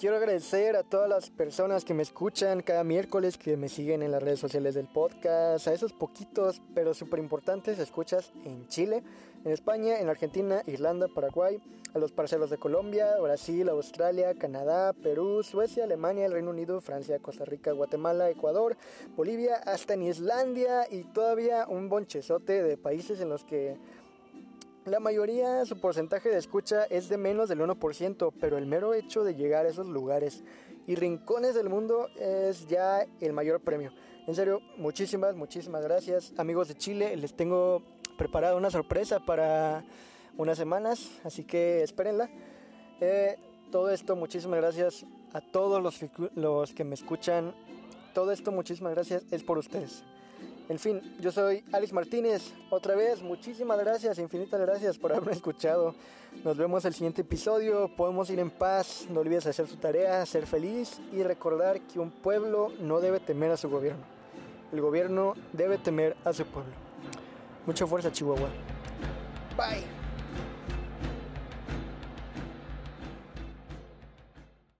Quiero agradecer a todas las personas que me escuchan cada miércoles, que me siguen en las redes sociales del podcast, a esos poquitos pero súper importantes escuchas en Chile, en España, en Argentina, Irlanda, Paraguay, a los parceros de Colombia, Brasil, Australia, Canadá, Perú, Suecia, Alemania, el Reino Unido, Francia, Costa Rica, Guatemala, Ecuador, Bolivia, hasta en Islandia, y todavía un bonchezote de países en los que la mayoría, su porcentaje de escucha es de menos del uno por ciento, pero el mero hecho de llegar a esos lugares y rincones del mundo es ya el mayor premio. En serio, muchísimas, muchísimas gracias. Amigos de Chile, les tengo preparada una sorpresa para unas semanas, así que espérenla. Eh, todo esto, muchísimas gracias a todos los, los que me escuchan. Todo esto, muchísimas gracias, es por ustedes. En fin, yo soy Alex Martínez, otra vez, muchísimas gracias, infinitas gracias por haberme escuchado. Nos vemos el siguiente episodio, podemos ir en paz, no olvides hacer su tarea, ser feliz y recordar que un pueblo no debe temer a su gobierno. El gobierno debe temer a su pueblo. Mucha fuerza, Chihuahua. Bye.